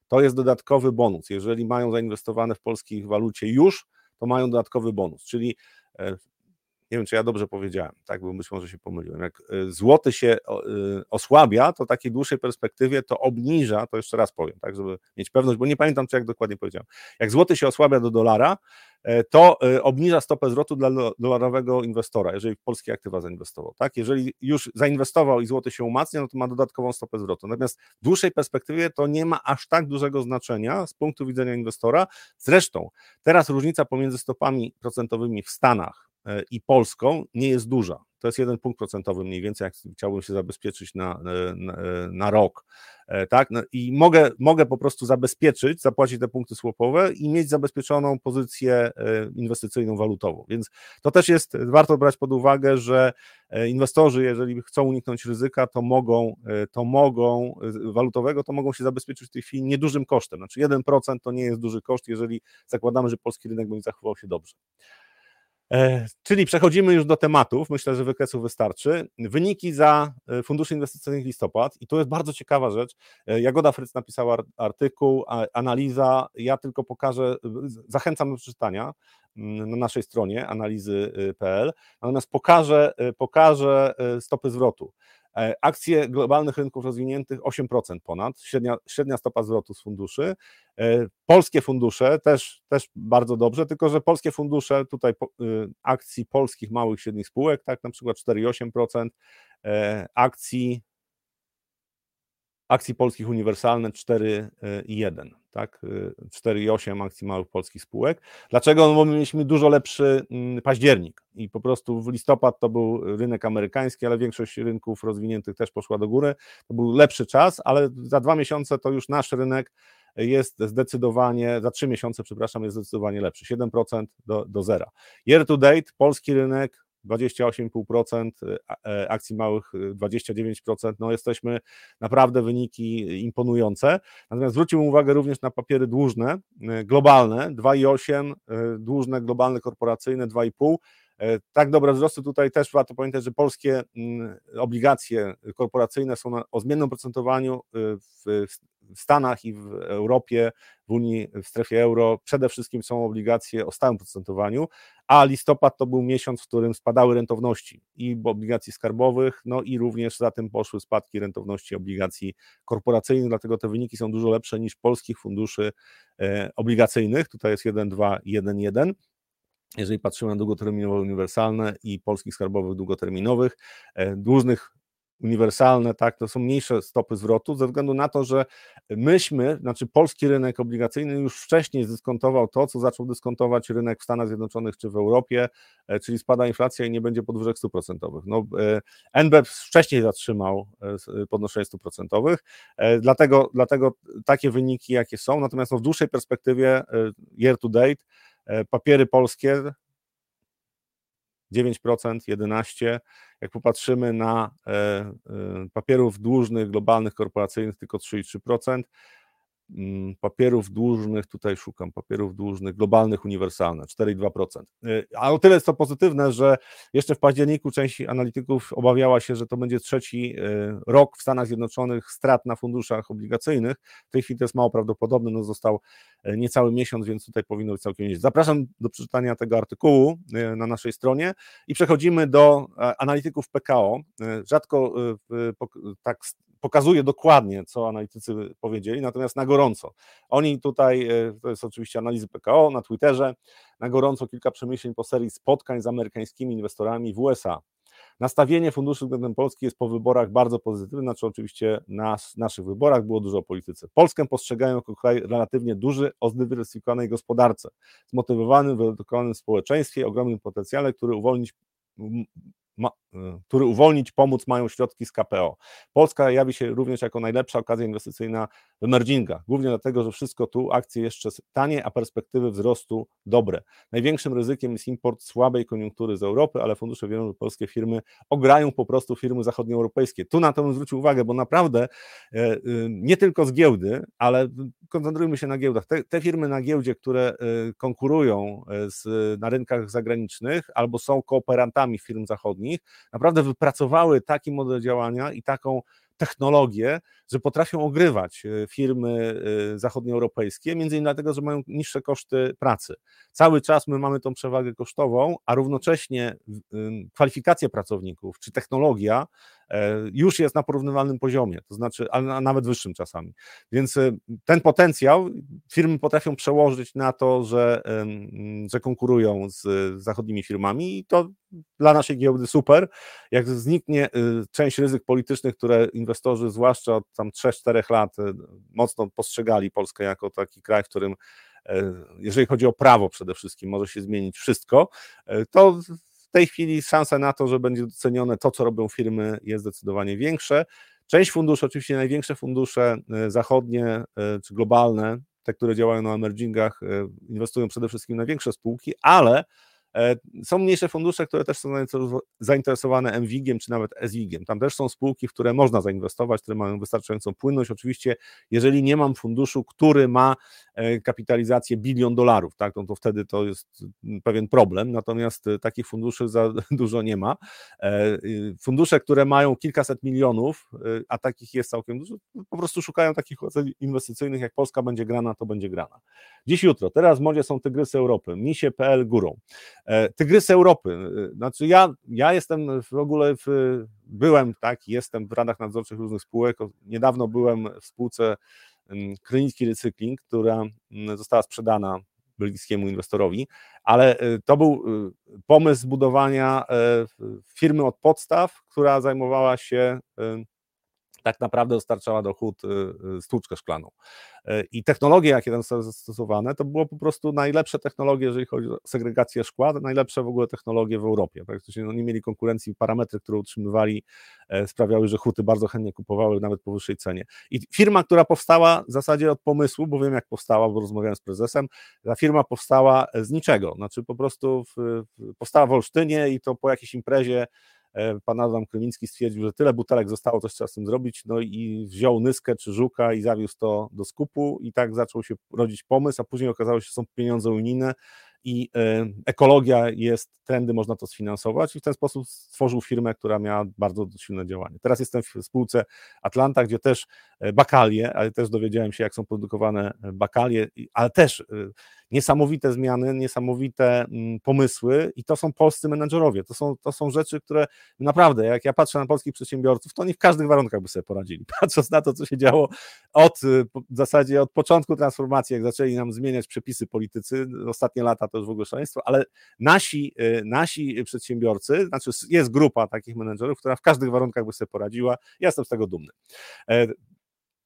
to jest dodatkowy bonus. Jeżeli mają zainwestowane w polskiej walucie już, to mają dodatkowy bonus, czyli nie wiem, czy ja dobrze powiedziałem, tak, bo być może się pomyliłem. Jak złoty się osłabia, to w takiej dłuższej perspektywie to obniża, to jeszcze raz powiem, tak, żeby mieć pewność, bo nie pamiętam, czy jak dokładnie powiedziałem. Jak złoty się osłabia do dolara, to obniża stopę zwrotu dla dolarowego inwestora, jeżeli w polskie aktywa zainwestował. Tak? Jeżeli już zainwestował i złoty się umacnia, no to ma dodatkową stopę zwrotu. Natomiast w dłuższej perspektywie to nie ma aż tak dużego znaczenia z punktu widzenia inwestora. Zresztą teraz różnica pomiędzy stopami procentowymi w Stanach i Polską nie jest duża. To jest jeden punkt procentowy mniej więcej, jak chciałbym się zabezpieczyć na, na, na rok. Tak? No i mogę, mogę po prostu zabezpieczyć, zapłacić te punkty swapowe i mieć zabezpieczoną pozycję inwestycyjną walutową. Więc to też jest, warto brać pod uwagę, że inwestorzy, jeżeli chcą uniknąć ryzyka, to mogą, to mogą walutowego, to mogą się zabezpieczyć w tej chwili niedużym kosztem. Znaczy jeden procent to nie jest duży koszt, jeżeli zakładamy, że polski rynek będzie zachowywał się dobrze. Czyli przechodzimy już do tematów, myślę, że wykresu wystarczy. Wyniki za fundusze inwestycyjnych listopad i to jest bardzo ciekawa rzecz. Jagoda Fryc napisała artykuł, analiza, ja tylko pokażę, zachęcam do przeczytania na naszej stronie analizy kropka p l, natomiast pokażę, pokażę stopy zwrotu. Akcje globalnych rynków rozwiniętych osiem procent ponad, średnia, średnia stopa zwrotu z funduszy. Polskie fundusze też, też bardzo dobrze, tylko że polskie fundusze tutaj akcji polskich małych i średnich spółek, tak, na przykład cztery przecinek osiem procent, akcji, akcji polskich uniwersalnych cztery przecinek jeden procent. Tak, cztery przecinek osiem procent akcji małych polskich spółek. Dlaczego? No bo mieliśmy dużo lepszy październik i po prostu w listopad to był rynek amerykański, ale większość rynków rozwiniętych też poszła do góry. To był lepszy czas, ale za dwa miesiące to już nasz rynek jest zdecydowanie, za trzy miesiące, przepraszam, jest zdecydowanie lepszy. siedem procent do, do zera. Year to date, polski rynek dwadzieścia osiem przecinek pięć procent, akcji małych dwadzieścia dziewięć procent, no jesteśmy, naprawdę wyniki imponujące. Natomiast zwróćmy uwagę również na papiery dłużne, globalne, dwa przecinek osiem procent, dłużne globalne korporacyjne dwa przecinek pięć procent. Tak dobre wzrosty, tutaj też warto pamiętać, że polskie obligacje korporacyjne są na, o zmiennym procentowaniu w, w Stanach i w Europie, w Unii, w strefie euro, przede wszystkim są obligacje o stałym procentowaniu, a listopad to był miesiąc, w którym spadały rentowności i obligacji skarbowych, no i również za tym poszły spadki rentowności obligacji korporacyjnych, dlatego te wyniki są dużo lepsze niż polskich funduszy e, obligacyjnych, tutaj jest jeden przecinek dwa jeden jeden. Jeżeli patrzymy na długoterminowe uniwersalne i polskich skarbowych długoterminowych, dłużnych uniwersalne, tak, to są mniejsze stopy zwrotu ze względu na to, że myśmy, znaczy polski rynek obligacyjny już wcześniej zdyskontował to, co zaczął dyskontować rynek w Stanach Zjednoczonych czy w Europie, czyli spada inflacja i nie będzie podwyżek stóp procentowych. No, N B P wcześniej zatrzymał podnoszenie stóp procentowych, dlatego, dlatego takie wyniki, jakie są, natomiast no, w dłuższej perspektywie year to date papiery polskie dziewięć procent, jedenaście procent. Jak popatrzymy na papierów dłużnych globalnych, korporacyjnych tylko trzy przecinek trzy procent, papierów dłużnych, tutaj szukam, papierów dłużnych, globalnych, uniwersalnych cztery przecinek dwa procent. A o tyle jest to pozytywne, że jeszcze w październiku część analityków obawiała się, że to będzie trzeci rok w Stanach Zjednoczonych strat na funduszach obligacyjnych. W tej chwili to jest mało prawdopodobne, no został niecały miesiąc, więc tutaj powinno być całkiem nieźle. Zapraszam do przeczytania tego artykułu na naszej stronie i przechodzimy do analityków P K O. Rzadko tak pokazuje dokładnie, co analitycy powiedzieli, natomiast na gorąco. Oni tutaj, to jest oczywiście analizy P K O na Twitterze, na gorąco kilka przemyśleń po serii spotkań z amerykańskimi inwestorami w U S A. Nastawienie funduszy względem Polski jest po wyborach bardzo pozytywne, znaczy oczywiście na naszych wyborach było dużo o polityce. Polskę postrzegają jako kraj relatywnie duży, o zdywersyfikowanej gospodarce, zmotywowanym, wyedukowanym społeczeństwie, ogromnym potencjale, który uwolnić... Ma, który uwolnić, pomóc mają środki z K P O. Polska jawi się również jako najlepsza okazja inwestycyjna w emergingach, głównie dlatego, że wszystko tu, akcje jeszcze tanie, a perspektywy wzrostu dobre. Największym ryzykiem jest import słabej koniunktury z Europy, ale fundusze wierzą, że polskie firmy ograją po prostu firmy zachodnioeuropejskie. Tu na to bym zwrócił uwagę, bo naprawdę nie tylko z giełdy, ale koncentrujmy się na giełdach. Te, te firmy na giełdzie, które konkurują z, na rynkach zagranicznych albo są kooperantami firm zachodnich, naprawdę wypracowały taki model działania i taką technologię, że potrafią ogrywać firmy zachodnioeuropejskie, między innymi dlatego, że mają niższe koszty pracy. Cały czas my mamy tą przewagę kosztową, a równocześnie kwalifikacje pracowników czy technologia już jest na porównywalnym poziomie, to znaczy, a nawet wyższym czasami. Więc ten potencjał firmy potrafią przełożyć na to, że, że konkurują z zachodnimi firmami i to dla naszej giełdy super. Jak zniknie część ryzyk politycznych, które inwestorzy, zwłaszcza od tam trzech czterech lat, mocno postrzegali Polskę jako taki kraj, w którym, jeżeli chodzi o prawo przede wszystkim, może się zmienić wszystko, to w tej chwili szansa na to, że będzie docenione to, co robią firmy, jest zdecydowanie większe. Część funduszy, oczywiście największe fundusze zachodnie czy globalne, te, które działają na emergingach, inwestują przede wszystkim na większe spółki, ale są mniejsze fundusze, które też są zainteresowane M WIG-iem czy nawet S WIG-iem. Tam też są spółki, w które można zainwestować, które mają wystarczającą płynność. Oczywiście, jeżeli nie mam funduszu, który ma kapitalizację bilion dolarów, tak, no to wtedy to jest pewien problem, natomiast takich funduszy za dużo nie ma. Fundusze, które mają kilkaset milionów, a takich jest całkiem dużo, po prostu szukają takich inwestycyjnych, jak Polska będzie grana, to będzie grana. Dziś, jutro, teraz w modzie są tygrysy Europy, misie kropka p l górą. Tygrysy Europy, znaczy ja, ja jestem w ogóle, w, byłem, tak, jestem w radach nadzorczych różnych spółek, niedawno byłem w spółce Krynicki Recykling, która została sprzedana belgijskiemu inwestorowi, ale to był pomysł zbudowania firmy od podstaw, która zajmowała się, tak naprawdę dostarczała dochód stłuczkę szklaną. I technologie, jakie tam są zastosowane, to było po prostu najlepsze technologie, jeżeli chodzi o segregację szkła, najlepsze w ogóle technologie w Europie. Praktycznie no, nie mieli konkurencji, parametry, które utrzymywali, sprawiały, że huty bardzo chętnie kupowały nawet po wyższej cenie. I firma, która powstała w zasadzie od pomysłu, bo wiem jak powstała, bo rozmawiałem z prezesem, ta firma powstała z niczego, znaczy po prostu w, w, powstała w Olsztynie i to po jakiejś imprezie pan Adam Krymiński stwierdził, że tyle butelek zostało, coś trzeba z tym zrobić, no i wziął nyskę czy żuka i zawiózł to do skupu i tak zaczął się rodzić pomysł, a później okazało się, że są pieniądze unijne i ekologia jest, trendy, można to sfinansować i w ten sposób stworzył firmę, która miała bardzo silne działanie. Teraz jestem w spółce Atlanta, gdzie też bakalie, ale też dowiedziałem się, jak są produkowane bakalie, ale też niesamowite zmiany, niesamowite pomysły i to są polscy menedżerowie, to są, to są rzeczy, które naprawdę, jak ja patrzę na polskich przedsiębiorców, to oni w każdych warunkach by sobie poradzili, patrząc na to, co się działo od, w zasadzie od początku transformacji, jak zaczęli nam zmieniać przepisy politycy, ostatnie lata to już w ogóle szaleństwo, ale nasi, nasi przedsiębiorcy, znaczy jest grupa takich menedżerów, która w każdych warunkach by sobie poradziła, ja jestem z tego dumny.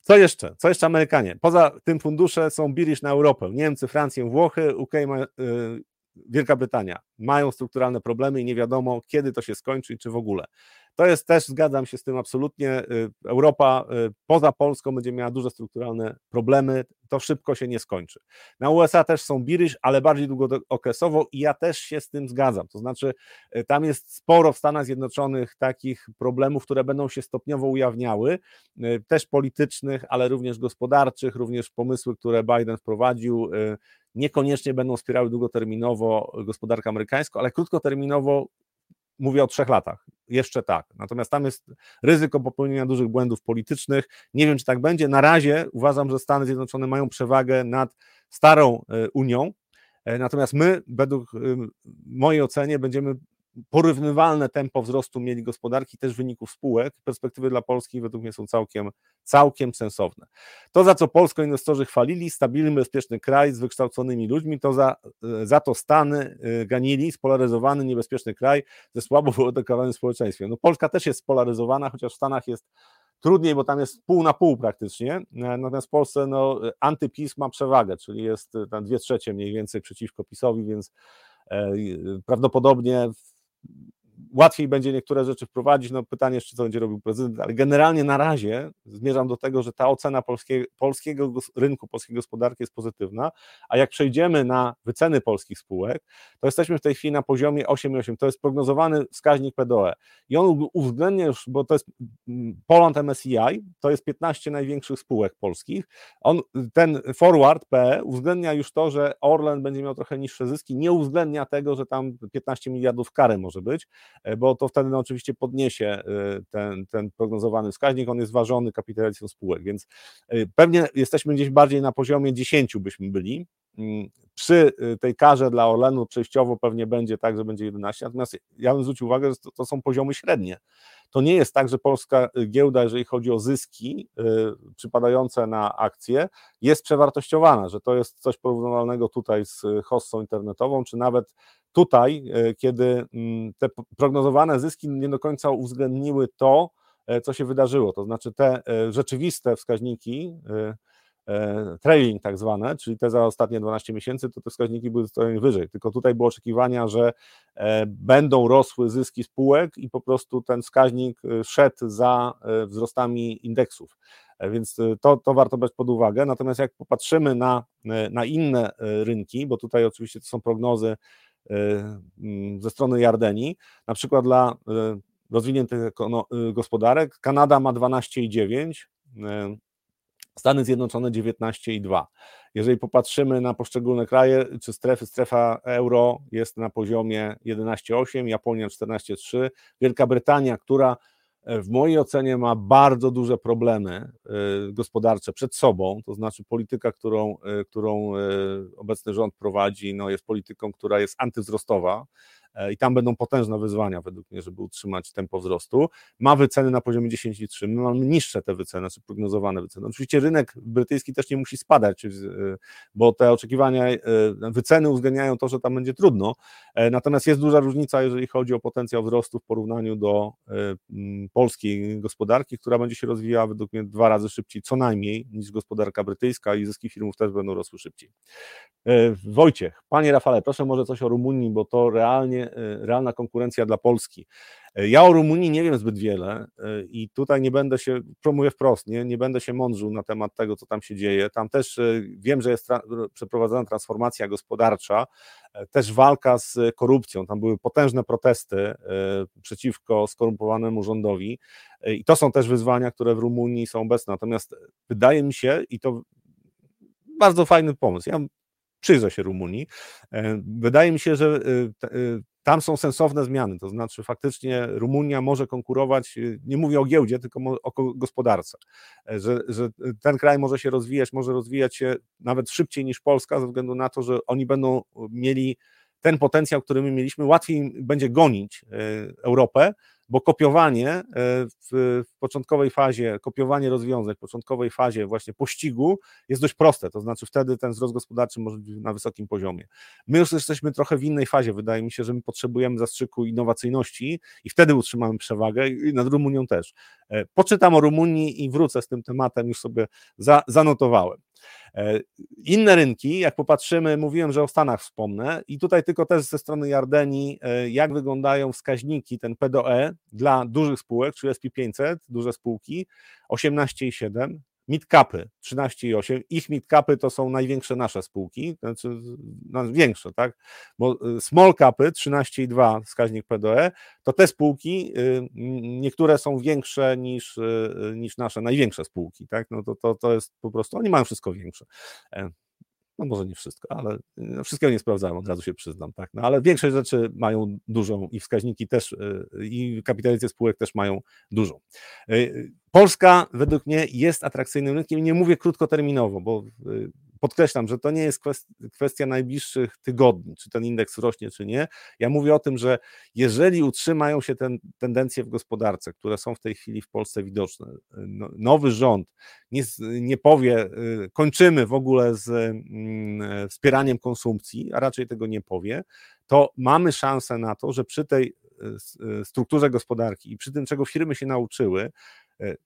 Co jeszcze? Co jeszcze Amerykanie? Poza tym fundusze są bearish na Europę, Niemcy, Francję, Włochy, U K, ma, y, Wielka Brytania. Mają strukturalne problemy i nie wiadomo, kiedy to się skończy i czy w ogóle. To jest też, zgadzam się z tym absolutnie, Europa poza Polską będzie miała duże strukturalne problemy, to szybko się nie skończy. Na U S A też są bearish, ale bardziej długookresowo i ja też się z tym zgadzam, to znaczy tam jest sporo w Stanach Zjednoczonych takich problemów, które będą się stopniowo ujawniały, też politycznych, ale również gospodarczych, również pomysły, które Biden wprowadził, niekoniecznie będą wspierały długoterminowo gospodarkę amerykańską, ale krótkoterminowo mówię o trzech latach, jeszcze tak. Natomiast tam jest ryzyko popełnienia dużych błędów politycznych. Nie wiem, czy tak będzie. Na razie uważam, że Stany Zjednoczone mają przewagę nad starą Unią. Natomiast my, według mojej oceny, będziemy porównywalne tempo wzrostu mieli gospodarki, też wyników spółek. Perspektywy dla Polski według mnie są całkiem, całkiem sensowne. To, za co Polskę inwestorzy chwalili, stabilny, bezpieczny kraj z wykształconymi ludźmi, to za, za to Stany ganili, spolaryzowany, niebezpieczny kraj ze słabo wyodrębnionym społeczeństwem. No, Polska też jest spolaryzowana, chociaż w Stanach jest trudniej, bo tam jest pół na pół praktycznie, natomiast w Polsce no, antypis ma przewagę, czyli jest tam dwie trzecie mniej więcej przeciwko PiSowi, więc e, prawdopodobnie łatwiej będzie niektóre rzeczy wprowadzić. No, pytanie jeszcze, co będzie robił prezydent, ale generalnie na razie zmierzam do tego, że ta ocena polskie, polskiego rynku, polskiej gospodarki jest pozytywna, a jak przejdziemy na wyceny polskich spółek, to jesteśmy w tej chwili na poziomie osiem przecinek osiem. To jest prognozowany wskaźnik P D O E i on uwzględnia już, bo to jest Poland M S C I, to jest piętnaście największych spółek polskich. On, ten forward P E uwzględnia już to, że Orlen będzie miał trochę niższe zyski, nie uwzględnia tego, że tam piętnaście miliardów kary może być, bo to wtedy no, oczywiście podniesie ten, ten prognozowany wskaźnik, on jest ważony kapitalizacją spółek, więc pewnie jesteśmy gdzieś bardziej na poziomie dziesięciu byśmy byli. Przy tej karze dla Orlenu przejściowo pewnie będzie tak, że będzie jedenaście, natomiast ja bym zwrócił uwagę, że to, to są poziomy średnie. To nie jest tak, że polska giełda, jeżeli chodzi o zyski y, przypadające na akcje, jest przewartościowana, że to jest coś porównywalnego tutaj z hossą internetową, czy nawet tutaj, y, kiedy y, te prognozowane zyski nie do końca uwzględniły to, y, co się wydarzyło, to znaczy te y, rzeczywiste wskaźniki, y, trailing tak zwane, czyli te za ostatnie dwanaście miesięcy, to te wskaźniki były trochę wyżej, tylko tutaj było oczekiwania, że będą rosły zyski spółek i po prostu ten wskaźnik szedł za wzrostami indeksów, więc to, to warto brać pod uwagę. Natomiast jak popatrzymy na, na inne rynki, bo tutaj oczywiście to są prognozy ze strony Jardenii, na przykład dla rozwiniętych gospodarek, Kanada ma dwanaście przecinek dziewięć, Stany Zjednoczone dziewiętnaście przecinek dwa. Jeżeli popatrzymy na poszczególne kraje czy strefy, strefa euro jest na poziomie jedenaście przecinek osiem, Japonia czternaście przecinek trzy, Wielka Brytania, która w mojej ocenie ma bardzo duże problemy gospodarcze przed sobą, to znaczy polityka, którą, którą obecny rząd prowadzi, no jest polityką, która jest antywzrostowa i tam będą potężne wyzwania według mnie, żeby utrzymać tempo wzrostu. Ma wyceny na poziomie dziesięć przecinek trzy, my mamy niższe te wyceny, czy prognozowane wyceny. Oczywiście rynek brytyjski też nie musi spadać, bo te oczekiwania, wyceny uwzględniają to, że tam będzie trudno, natomiast jest duża różnica, jeżeli chodzi o potencjał wzrostu w porównaniu do polskiej gospodarki, która będzie się rozwijała według mnie dwa razy szybciej, co najmniej, niż gospodarka brytyjska i zyski firmów też będą rosły szybciej. Wojciech, panie Rafale, proszę może coś o Rumunii, bo to realnie realna konkurencja dla Polski. Ja o Rumunii nie wiem zbyt wiele i tutaj nie będę się, promuję wprost, nie, nie będę się mądrzył na temat tego, co tam się dzieje. Tam też wiem, że jest tra- przeprowadzana transformacja gospodarcza, też walka z korupcją. Tam były potężne protesty przeciwko skorumpowanemu rządowi i to są też wyzwania, które w Rumunii są obecne. Natomiast wydaje mi się, i to bardzo fajny pomysł, ja przyjrzę się Rumunii. Wydaje mi się, że tam są sensowne zmiany, to znaczy faktycznie Rumunia może konkurować, nie mówię o giełdzie, tylko o gospodarce, że, że ten kraj może się rozwijać, może rozwijać się nawet szybciej niż Polska ze względu na to, że oni będą mieli ten potencjał, który my mieliśmy, łatwiej będzie gonić Europę, bo kopiowanie w początkowej fazie, kopiowanie rozwiązań w początkowej fazie właśnie pościgu jest dość proste, to znaczy wtedy ten wzrost gospodarczy może być na wysokim poziomie. My już jesteśmy trochę w innej fazie, wydaje mi się, że my potrzebujemy zastrzyku innowacyjności i wtedy utrzymamy przewagę i nad Rumunią też. Poczytam o Rumunii i wrócę z tym tematem, już sobie za, zanotowałem. Inne rynki, jak popatrzymy, mówiłem, że o Stanach wspomnę i tutaj tylko też ze strony Jardenii, jak wyglądają wskaźniki, ten P D O E dla dużych spółek, czyli S P pięćset, duże spółki, osiemnaście przecinek siedem, midcapy trzynaście przecinek osiem, ich midcapy to są największe nasze spółki, znaczy największe, tak, bo small capy trzynaście przecinek dwa wskaźnik P D O E, to te spółki, niektóre są większe niż, niż nasze największe spółki, tak, no to, to, to jest po prostu, oni mają wszystko większe. No może nie wszystko, ale wszystkiego nie sprawdzałem, od razu się przyznam, tak, no ale większość rzeczy mają dużą i wskaźniki też i kapitalizację spółek też mają dużą. Polska według mnie jest atrakcyjnym rynkiem i nie mówię krótkoterminowo, bo podkreślam, że to nie jest kwestia najbliższych tygodni, czy ten indeks rośnie, czy nie. Ja mówię o tym, że jeżeli utrzymają się te tendencje w gospodarce, które są w tej chwili w Polsce widoczne, nowy rząd nie, nie powie, kończymy w ogóle z wspieraniem konsumpcji, a raczej tego nie powie, to mamy szansę na to, że przy tej strukturze gospodarki i przy tym, czego firmy się nauczyły,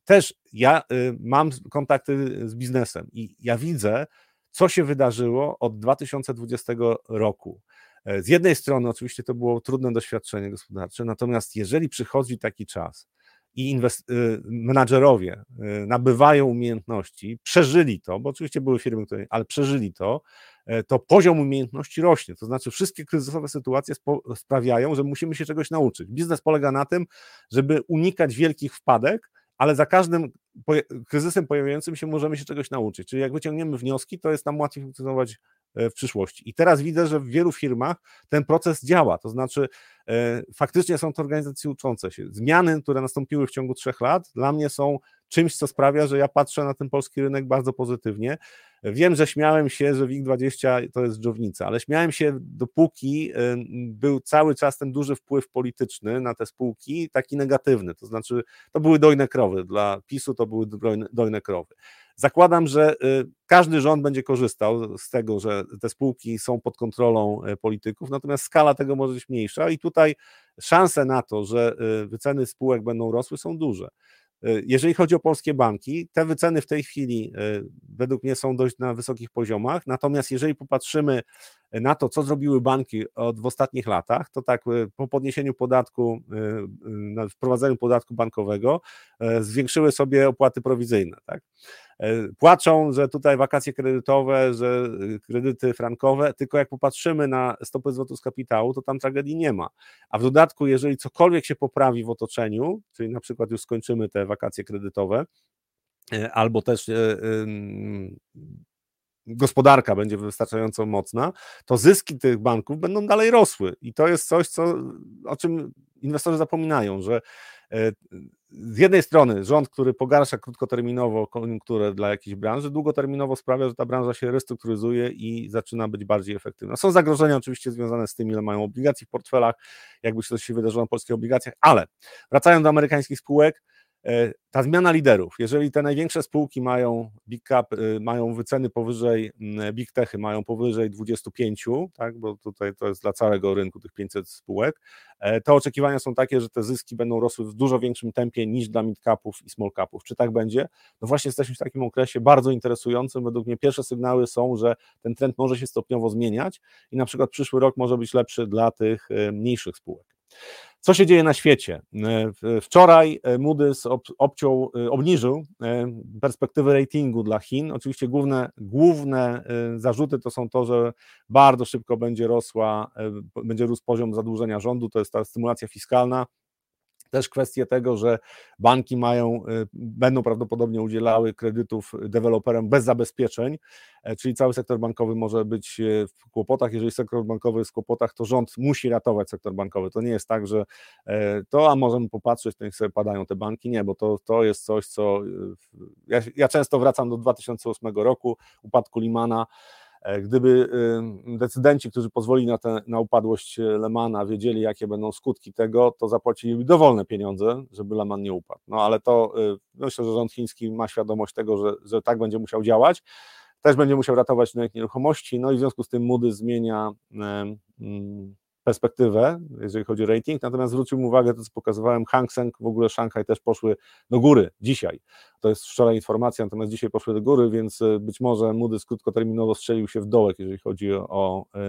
też ja mam kontakty z biznesem i ja widzę, co się wydarzyło od dwa tysiące dwudziestego roku. Z jednej strony oczywiście to było trudne doświadczenie gospodarcze, natomiast jeżeli przychodzi taki czas i inwest- menadżerowie nabywają umiejętności, przeżyli to, bo oczywiście były firmy, które, ale przeżyli to, to poziom umiejętności rośnie. To znaczy wszystkie kryzysowe sytuacje spo- sprawiają, że musimy się czegoś nauczyć. Biznes polega na tym, żeby unikać wielkich wpadek, ale za każdym kryzysem pojawiającym się możemy się czegoś nauczyć. Czyli jak wyciągniemy wnioski, to jest nam łatwiej funkcjonować w przyszłości. I teraz widzę, że w wielu firmach ten proces działa, to znaczy e, faktycznie są to organizacje uczące się. Zmiany, które nastąpiły w ciągu trzech lat, dla mnie są czymś, co sprawia, że ja patrzę na ten polski rynek bardzo pozytywnie. Wiem, że śmiałem się, że WIG dwadzieścia to jest dżownica, ale śmiałem się, dopóki był cały czas ten duży wpływ polityczny na te spółki, taki negatywny, to znaczy to były dojne krowy, dla PiSu to były dojne krowy. Zakładam, że każdy rząd będzie korzystał z tego, że te spółki są pod kontrolą polityków, natomiast skala tego może być mniejsza i tutaj szanse na to, że wyceny spółek będą rosły, są duże. Jeżeli chodzi o polskie banki, te wyceny w tej chwili według mnie są dość na wysokich poziomach, natomiast jeżeli popatrzymy na to, co zrobiły banki od, w ostatnich latach, to tak po podniesieniu podatku, wprowadzeniu podatku bankowego zwiększyły sobie opłaty prowizyjne, tak? Płaczą, że tutaj wakacje kredytowe, że kredyty frankowe, tylko jak popatrzymy na stopy zwrotu z kapitału, to tam tragedii nie ma. A w dodatku, jeżeli cokolwiek się poprawi w otoczeniu, czyli na przykład już skończymy te wakacje kredytowe, albo też gospodarka będzie wystarczająco mocna, to zyski tych banków będą dalej rosły. I to jest coś, co, o czym inwestorzy zapominają, że z jednej strony rząd, który pogarsza krótkoterminowo koniunkturę dla jakiejś branży, długoterminowo sprawia, że ta branża się restrukturyzuje i zaczyna być bardziej efektywna. Są zagrożenia oczywiście związane z tym, ile mają obligacji w portfelach, jakby się coś się wydarzyło na polskich obligacjach, ale wracając do amerykańskich spółek, ta zmiana liderów, jeżeli te największe spółki mają big cap, mają wyceny powyżej, big techy mają powyżej dwudziestu pięciu, tak, bo tutaj to jest dla całego rynku tych pięciuset spółek, to oczekiwania są takie, że te zyski będą rosły w dużo większym tempie niż dla mid capów i small capów. Czy tak będzie? No właśnie jesteśmy w takim okresie bardzo interesującym, według mnie pierwsze sygnały są, że ten trend może się stopniowo zmieniać i na przykład przyszły rok może być lepszy dla tych mniejszych spółek. Co się dzieje na świecie? Wczoraj Moody's ob, obciął, obniżył perspektywy ratingu dla Chin. Oczywiście główne, główne zarzuty to są to, że bardzo szybko będzie rosła, będzie rósł poziom zadłużenia rządu, to jest ta stymulacja fiskalna. Też kwestie tego, że banki mają, będą prawdopodobnie udzielały kredytów deweloperom bez zabezpieczeń, czyli cały sektor bankowy może być w kłopotach. Jeżeli sektor bankowy jest w kłopotach, to rząd musi ratować sektor bankowy. To nie jest tak, że to, a możemy popatrzeć, to niech sobie padają te banki. Nie, bo to, to jest coś, co... Ja, ja często wracam do dwa tysiące ósmego roku, upadku Lehmana. Gdyby decydenci, którzy pozwolili na, tę, na upadłość Lehmana, wiedzieli, jakie będą skutki tego, to zapłaciliby dowolne pieniądze, żeby Lehman nie upadł. No ale to myślę, że rząd chiński ma świadomość tego, że, że tak będzie musiał działać. Też będzie musiał ratować rynek nieruchomości, no i w związku z tym Moody's zmienia perspektywę, jeżeli chodzi o rating, natomiast zwróciłem uwagę, to co pokazywałem, Hang Seng, w ogóle Szanghaj też poszły do góry dzisiaj. To jest wczoraj informacja, natomiast dzisiaj poszły do góry, więc być może Moody's krótkoterminowo strzelił się w dołek, jeżeli chodzi o, o y,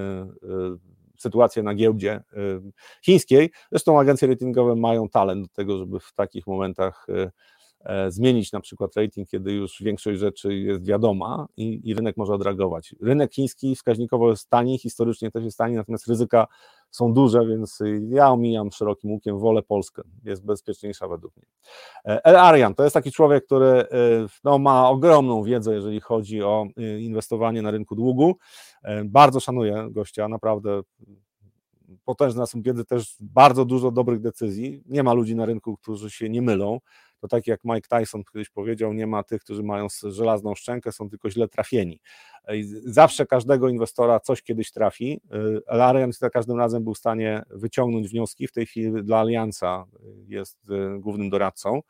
y, sytuację na giełdzie y, chińskiej. Zresztą agencje ratingowe mają talent do tego, żeby w takich momentach y, zmienić na przykład rating, kiedy już większość rzeczy jest wiadoma i, i rynek może odreagować. Rynek chiński wskaźnikowo jest tani, historycznie też jest tani, natomiast ryzyka są duże, więc ja omijam szerokim łukiem, wolę Polskę, jest bezpieczniejsza według mnie. El-Erian to jest taki człowiek, który no, ma ogromną wiedzę, jeżeli chodzi o inwestowanie na rynku długu. Bardzo szanuję gościa, naprawdę potężna są wiedzy, też bardzo dużo dobrych decyzji. Nie ma ludzi na rynku, którzy się nie mylą. to tak jak Mike Tyson kiedyś powiedział, nie ma tych, którzy mają żelazną szczękę, są tylko źle trafieni. I zawsze każdego inwestora coś kiedyś trafi. El-Erian za każdym razem był w stanie wyciągnąć wnioski, w tej chwili dla Alianza jest głównym doradcą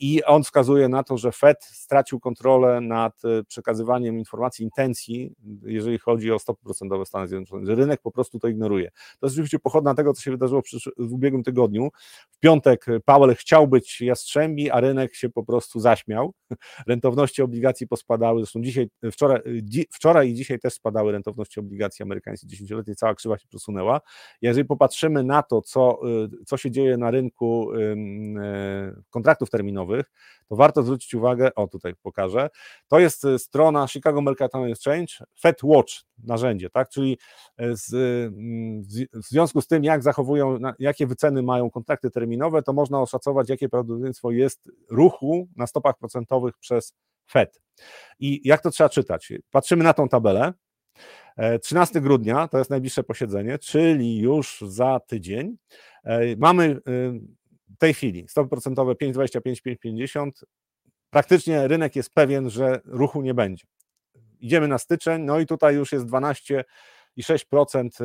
i on wskazuje na to, że Fed stracił kontrolę nad przekazywaniem informacji, intencji, jeżeli chodzi o stopy procentowe w Stanach Zjednoczonych, że rynek po prostu to ignoruje. To jest oczywiście pochodna tego, co się wydarzyło w ubiegłym tygodniu. W piątek Powell chciał być jastrzębi, a rynek się po prostu zaśmiał. Rentowności obligacji pospadały, zresztą dzisiaj, wczoraj, dzi, wczoraj i dzisiaj też spadały rentowności obligacji amerykańskich dziesięcioletnich, cała krzywa się przesunęła. Jeżeli popatrzymy na to, co, co się dzieje na rynku kontraktów terminowych, to warto zwrócić uwagę, o tutaj pokażę, to jest strona Chicago Mercantile Exchange, Fed Watch, narzędzie, tak, czyli z, z, w związku z tym, jak zachowują, jakie wyceny mają kontrakty terminowe, to można oszacować, jakie prawdopodobieństwo jest ruchu na stopach procentowych przez Fed. I jak to trzeba czytać? Patrzymy na tą tabelę. trzynastego grudnia, to jest najbliższe posiedzenie, czyli już za tydzień. Mamy w tej chwili stopy procentowe pięć dwadzieścia pięć, pięć pięćdziesiąt. Praktycznie rynek jest pewien, że ruchu nie będzie. Idziemy na styczeń, no i tutaj już jest dwanaście i sześć procent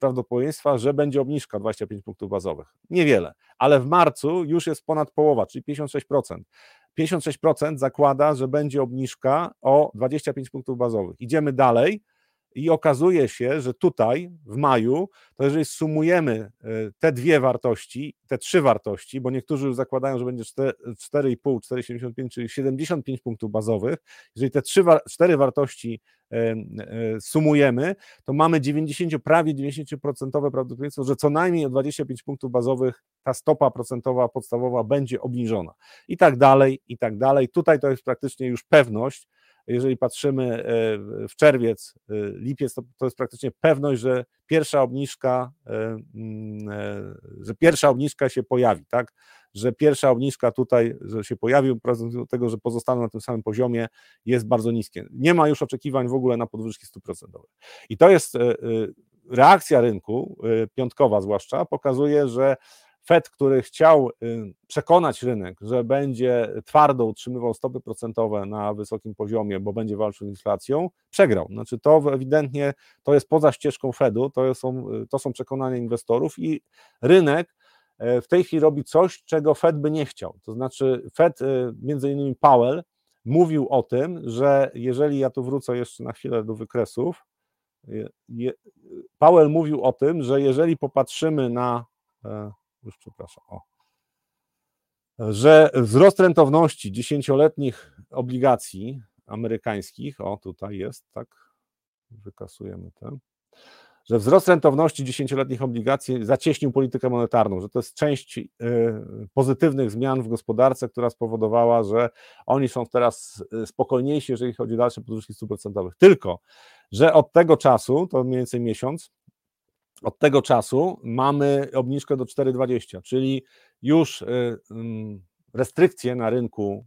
prawdopodobieństwa, że będzie obniżka dwadzieścia pięć punktów bazowych. Niewiele, ale w marcu już jest ponad połowa, czyli pięćdziesiąt sześć procent. pięćdziesiąt sześć procent zakłada, że będzie obniżka o dwadzieścia pięć punktów bazowych. Idziemy dalej i okazuje się, że tutaj w maju, to jeżeli sumujemy te dwie wartości, te trzy wartości, bo niektórzy już zakładają, że będzie cztery i pół, cztery siedemdziesiąt pięć, czyli siedemdziesiąt pięć punktów bazowych, jeżeli te trzy, cztery wartości sumujemy, to mamy dziewięćdziesiąt, prawie dziewięćdziesiąt procent prawdopodobieństwo, że co najmniej o dwadzieścia pięć punktów bazowych ta stopa procentowa podstawowa będzie obniżona. I tak dalej, i tak dalej. Tutaj to jest praktycznie już pewność. Jeżeli patrzymy w czerwiec, lipiec, to, to jest praktycznie pewność, że pierwsza obniżka, że pierwsza obniżka się pojawi, tak? Że pierwsza obniżka tutaj że się pojawi, tego, że pozostaną na tym samym poziomie, jest bardzo niskie. Nie ma już oczekiwań w ogóle na podwyżki stóp procentowych. I to jest reakcja rynku, piątkowa zwłaszcza, pokazuje, że Fed, który chciał przekonać rynek, że będzie twardo utrzymywał stopy procentowe na wysokim poziomie, bo będzie walczył z inflacją, przegrał. Znaczy to ewidentnie to jest poza ścieżką Fedu, to są, to są przekonania inwestorów i rynek w tej chwili robi coś, czego Fed by nie chciał. To znaczy Fed, między innymi Powell, mówił o tym, że jeżeli ja tu wrócę jeszcze na chwilę do wykresów, Powell mówił o tym, że jeżeli popatrzymy na... Już przepraszam, o. że wzrost rentowności dziesięcioletnich obligacji amerykańskich, o tutaj jest, tak, wykasujemy ten, że wzrost rentowności dziesięcioletnich obligacji zacieśnił politykę monetarną, że to jest część y, pozytywnych zmian w gospodarce, która spowodowała, że oni są teraz spokojniejsi, jeżeli chodzi o dalsze podwyżki stóp procentowych. Tylko, że od tego czasu, to mniej więcej miesiąc, od tego czasu mamy obniżkę do cztery dwadzieścia, czyli już restrykcje na rynku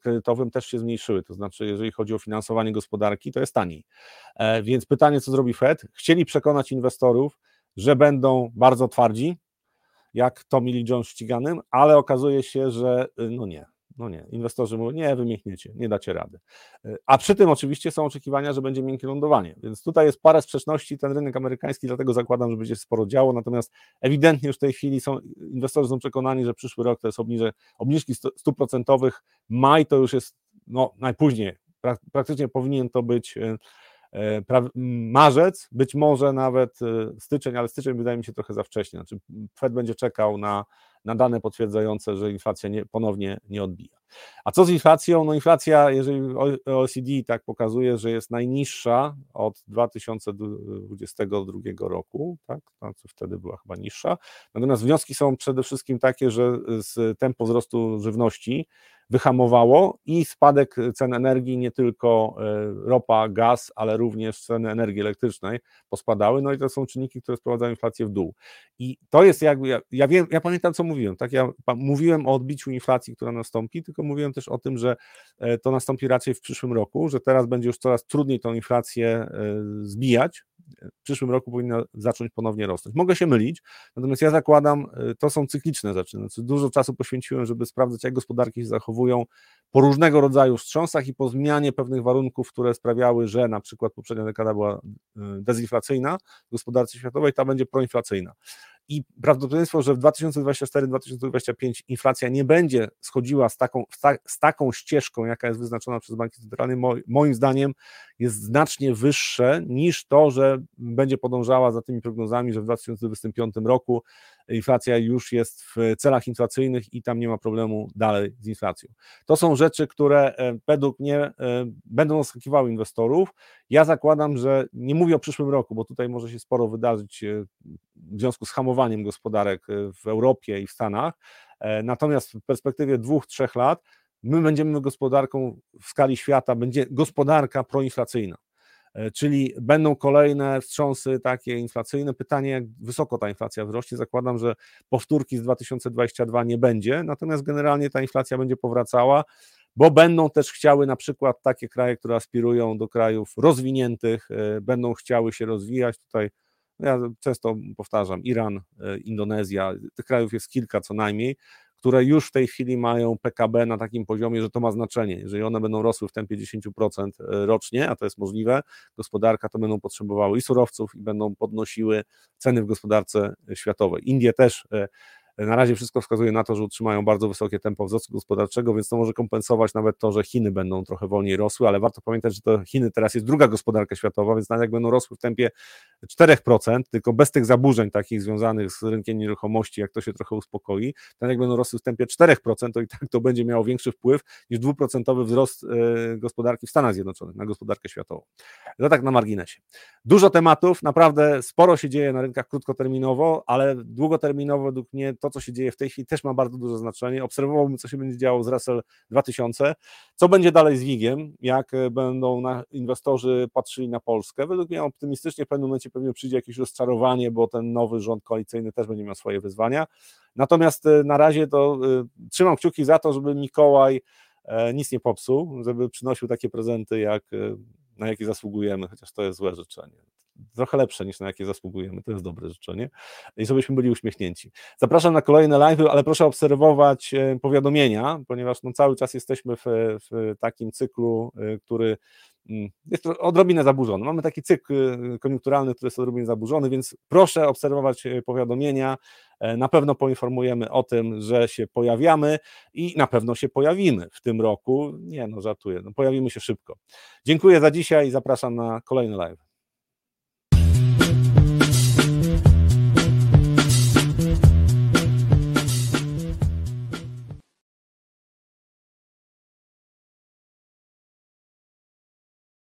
kredytowym też się zmniejszyły, to znaczy jeżeli chodzi o finansowanie gospodarki, to jest taniej. Więc pytanie, co zrobi Fed? Chcieli przekonać inwestorów, że będą bardzo twardzi, jak Tommy Lee Jones ściganym, ale okazuje się, że no nie. No nie, inwestorzy mówią, nie, wymiękniecie, nie dacie rady. A przy tym oczywiście są oczekiwania, że będzie miękkie lądowanie, więc tutaj jest parę sprzeczności, ten rynek amerykański, dlatego zakładam, że będzie sporo działo, natomiast ewidentnie już w tej chwili są, inwestorzy są przekonani, że przyszły rok to jest obniże, obniżki stóp procentowych, maj to już jest, no najpóźniej, praktycznie powinien to być marzec, być może nawet styczeń, ale styczeń wydaje mi się trochę za wcześnie, znaczy Fed będzie czekał na na dane potwierdzające, że inflacja nie, ponownie nie odbija. A co z inflacją? No inflacja, jeżeli O E C D tak pokazuje, że jest najniższa od dwa tysiące dwudziestego drugiego roku, tak, co wtedy była chyba niższa, natomiast wnioski są przede wszystkim takie, że z tempo wzrostu żywności wyhamowało i spadek cen energii, nie tylko ropa, gaz, ale również ceny energii elektrycznej pospadały, no i to są czynniki, które sprowadzają inflację w dół. I to jest jakby, ja, ja wiem, ja pamiętam, co mówiłem, tak, ja pa, mówiłem o odbiciu inflacji, która nastąpi, tylko mówiłem też o tym, że to nastąpi raczej w przyszłym roku, że teraz będzie już coraz trudniej tą inflację zbijać, w przyszłym roku powinna zacząć ponownie rosnąć. Mogę się mylić, natomiast ja zakładam, to są cykliczne rzeczy. Znaczy, dużo czasu poświęciłem, żeby sprawdzać, jak gospodarki się zachowują po różnego rodzaju wstrząsach i po zmianie pewnych warunków, które sprawiały, że na przykład poprzednia dekada była dezinflacyjna w gospodarce światowej, ta będzie proinflacyjna. I prawdopodobieństwo, że w dwa tysiące dwudziestym czwartym do dwa tysiące dwudziestego piątego inflacja nie będzie schodziła z taką, z taką ścieżką, jaka jest wyznaczona przez banki centralne, moim zdaniem jest znacznie wyższe niż to, że będzie podążała za tymi prognozami, że w dwa tysiące dwudziestym piątym roku inflacja już jest w celach inflacyjnych i tam nie ma problemu dalej z inflacją. To są rzeczy, które według mnie będą zaskakiwały inwestorów. Ja zakładam, że nie mówię o przyszłym roku, bo tutaj może się sporo wydarzyć w związku z hamowaniem gospodarek w Europie i w Stanach, natomiast w perspektywie dwóch, trzech lat my będziemy gospodarką w skali świata, będzie gospodarka proinflacyjna, czyli będą kolejne wstrząsy takie inflacyjne. Pytanie, jak wysoko ta inflacja wzrośnie. Zakładam, że powtórki z dwa tysiące dwudziestego drugiego nie będzie, natomiast generalnie ta inflacja będzie powracała, bo będą też chciały na przykład takie kraje, które aspirują do krajów rozwiniętych, będą chciały się rozwijać. Tutaj ja często powtarzam, Iran, Indonezja, tych krajów jest kilka co najmniej, które już w tej chwili mają P K B na takim poziomie, że to ma znaczenie. Jeżeli one będą rosły w tempie dziesięć procent rocznie, a to jest możliwe, gospodarka, to będą potrzebowały i surowców i będą podnosiły ceny w gospodarce światowej. Indie też na razie wszystko wskazuje na to, że utrzymają bardzo wysokie tempo wzrostu gospodarczego, więc to może kompensować nawet to, że Chiny będą trochę wolniej rosły, ale warto pamiętać, że to Chiny teraz jest druga gospodarka światowa, więc nawet jak będą rosły w tempie cztery procent, tylko bez tych zaburzeń takich związanych z rynkiem nieruchomości, jak to się trochę uspokoi, nawet jak będą rosły w tempie cztery procent, to i tak to będzie miało większy wpływ niż dwa procent wzrost gospodarki w Stanach Zjednoczonych na gospodarkę światową. To tak na marginesie. Dużo tematów, naprawdę sporo się dzieje na rynkach krótkoterminowo, ale długoterminowo według mnie to, To, co się dzieje w tej chwili, też ma bardzo duże znaczenie. Obserwowałbym, co się będzie działo z Russell dwa tysiące, co będzie dalej z wigiem, jak będą na inwestorzy patrzyli na Polskę. Według mnie optymistycznie w pewnym momencie pewnie przyjdzie jakieś rozczarowanie, bo ten nowy rząd koalicyjny też będzie miał swoje wyzwania. Natomiast na razie to y, trzymam kciuki za to, żeby Mikołaj y, nic nie popsuł, żeby przynosił takie prezenty, jak, y, na jakie zasługujemy, chociaż to jest złe życzenie. Trochę lepsze niż na jakie zasługujemy, to jest dobre życzenie i żebyśmy byli uśmiechnięci. Zapraszam na kolejne live'y, ale proszę obserwować powiadomienia, ponieważ no cały czas jesteśmy w, w takim cyklu, który jest odrobinę zaburzony. Mamy taki cykl koniunkturalny, który jest odrobinę zaburzony, więc proszę obserwować powiadomienia. Na pewno poinformujemy o tym, że się pojawiamy i na pewno się pojawimy w tym roku. Nie, no żartuję, no, pojawimy się szybko. Dziękuję za dzisiaj i zapraszam na kolejne live.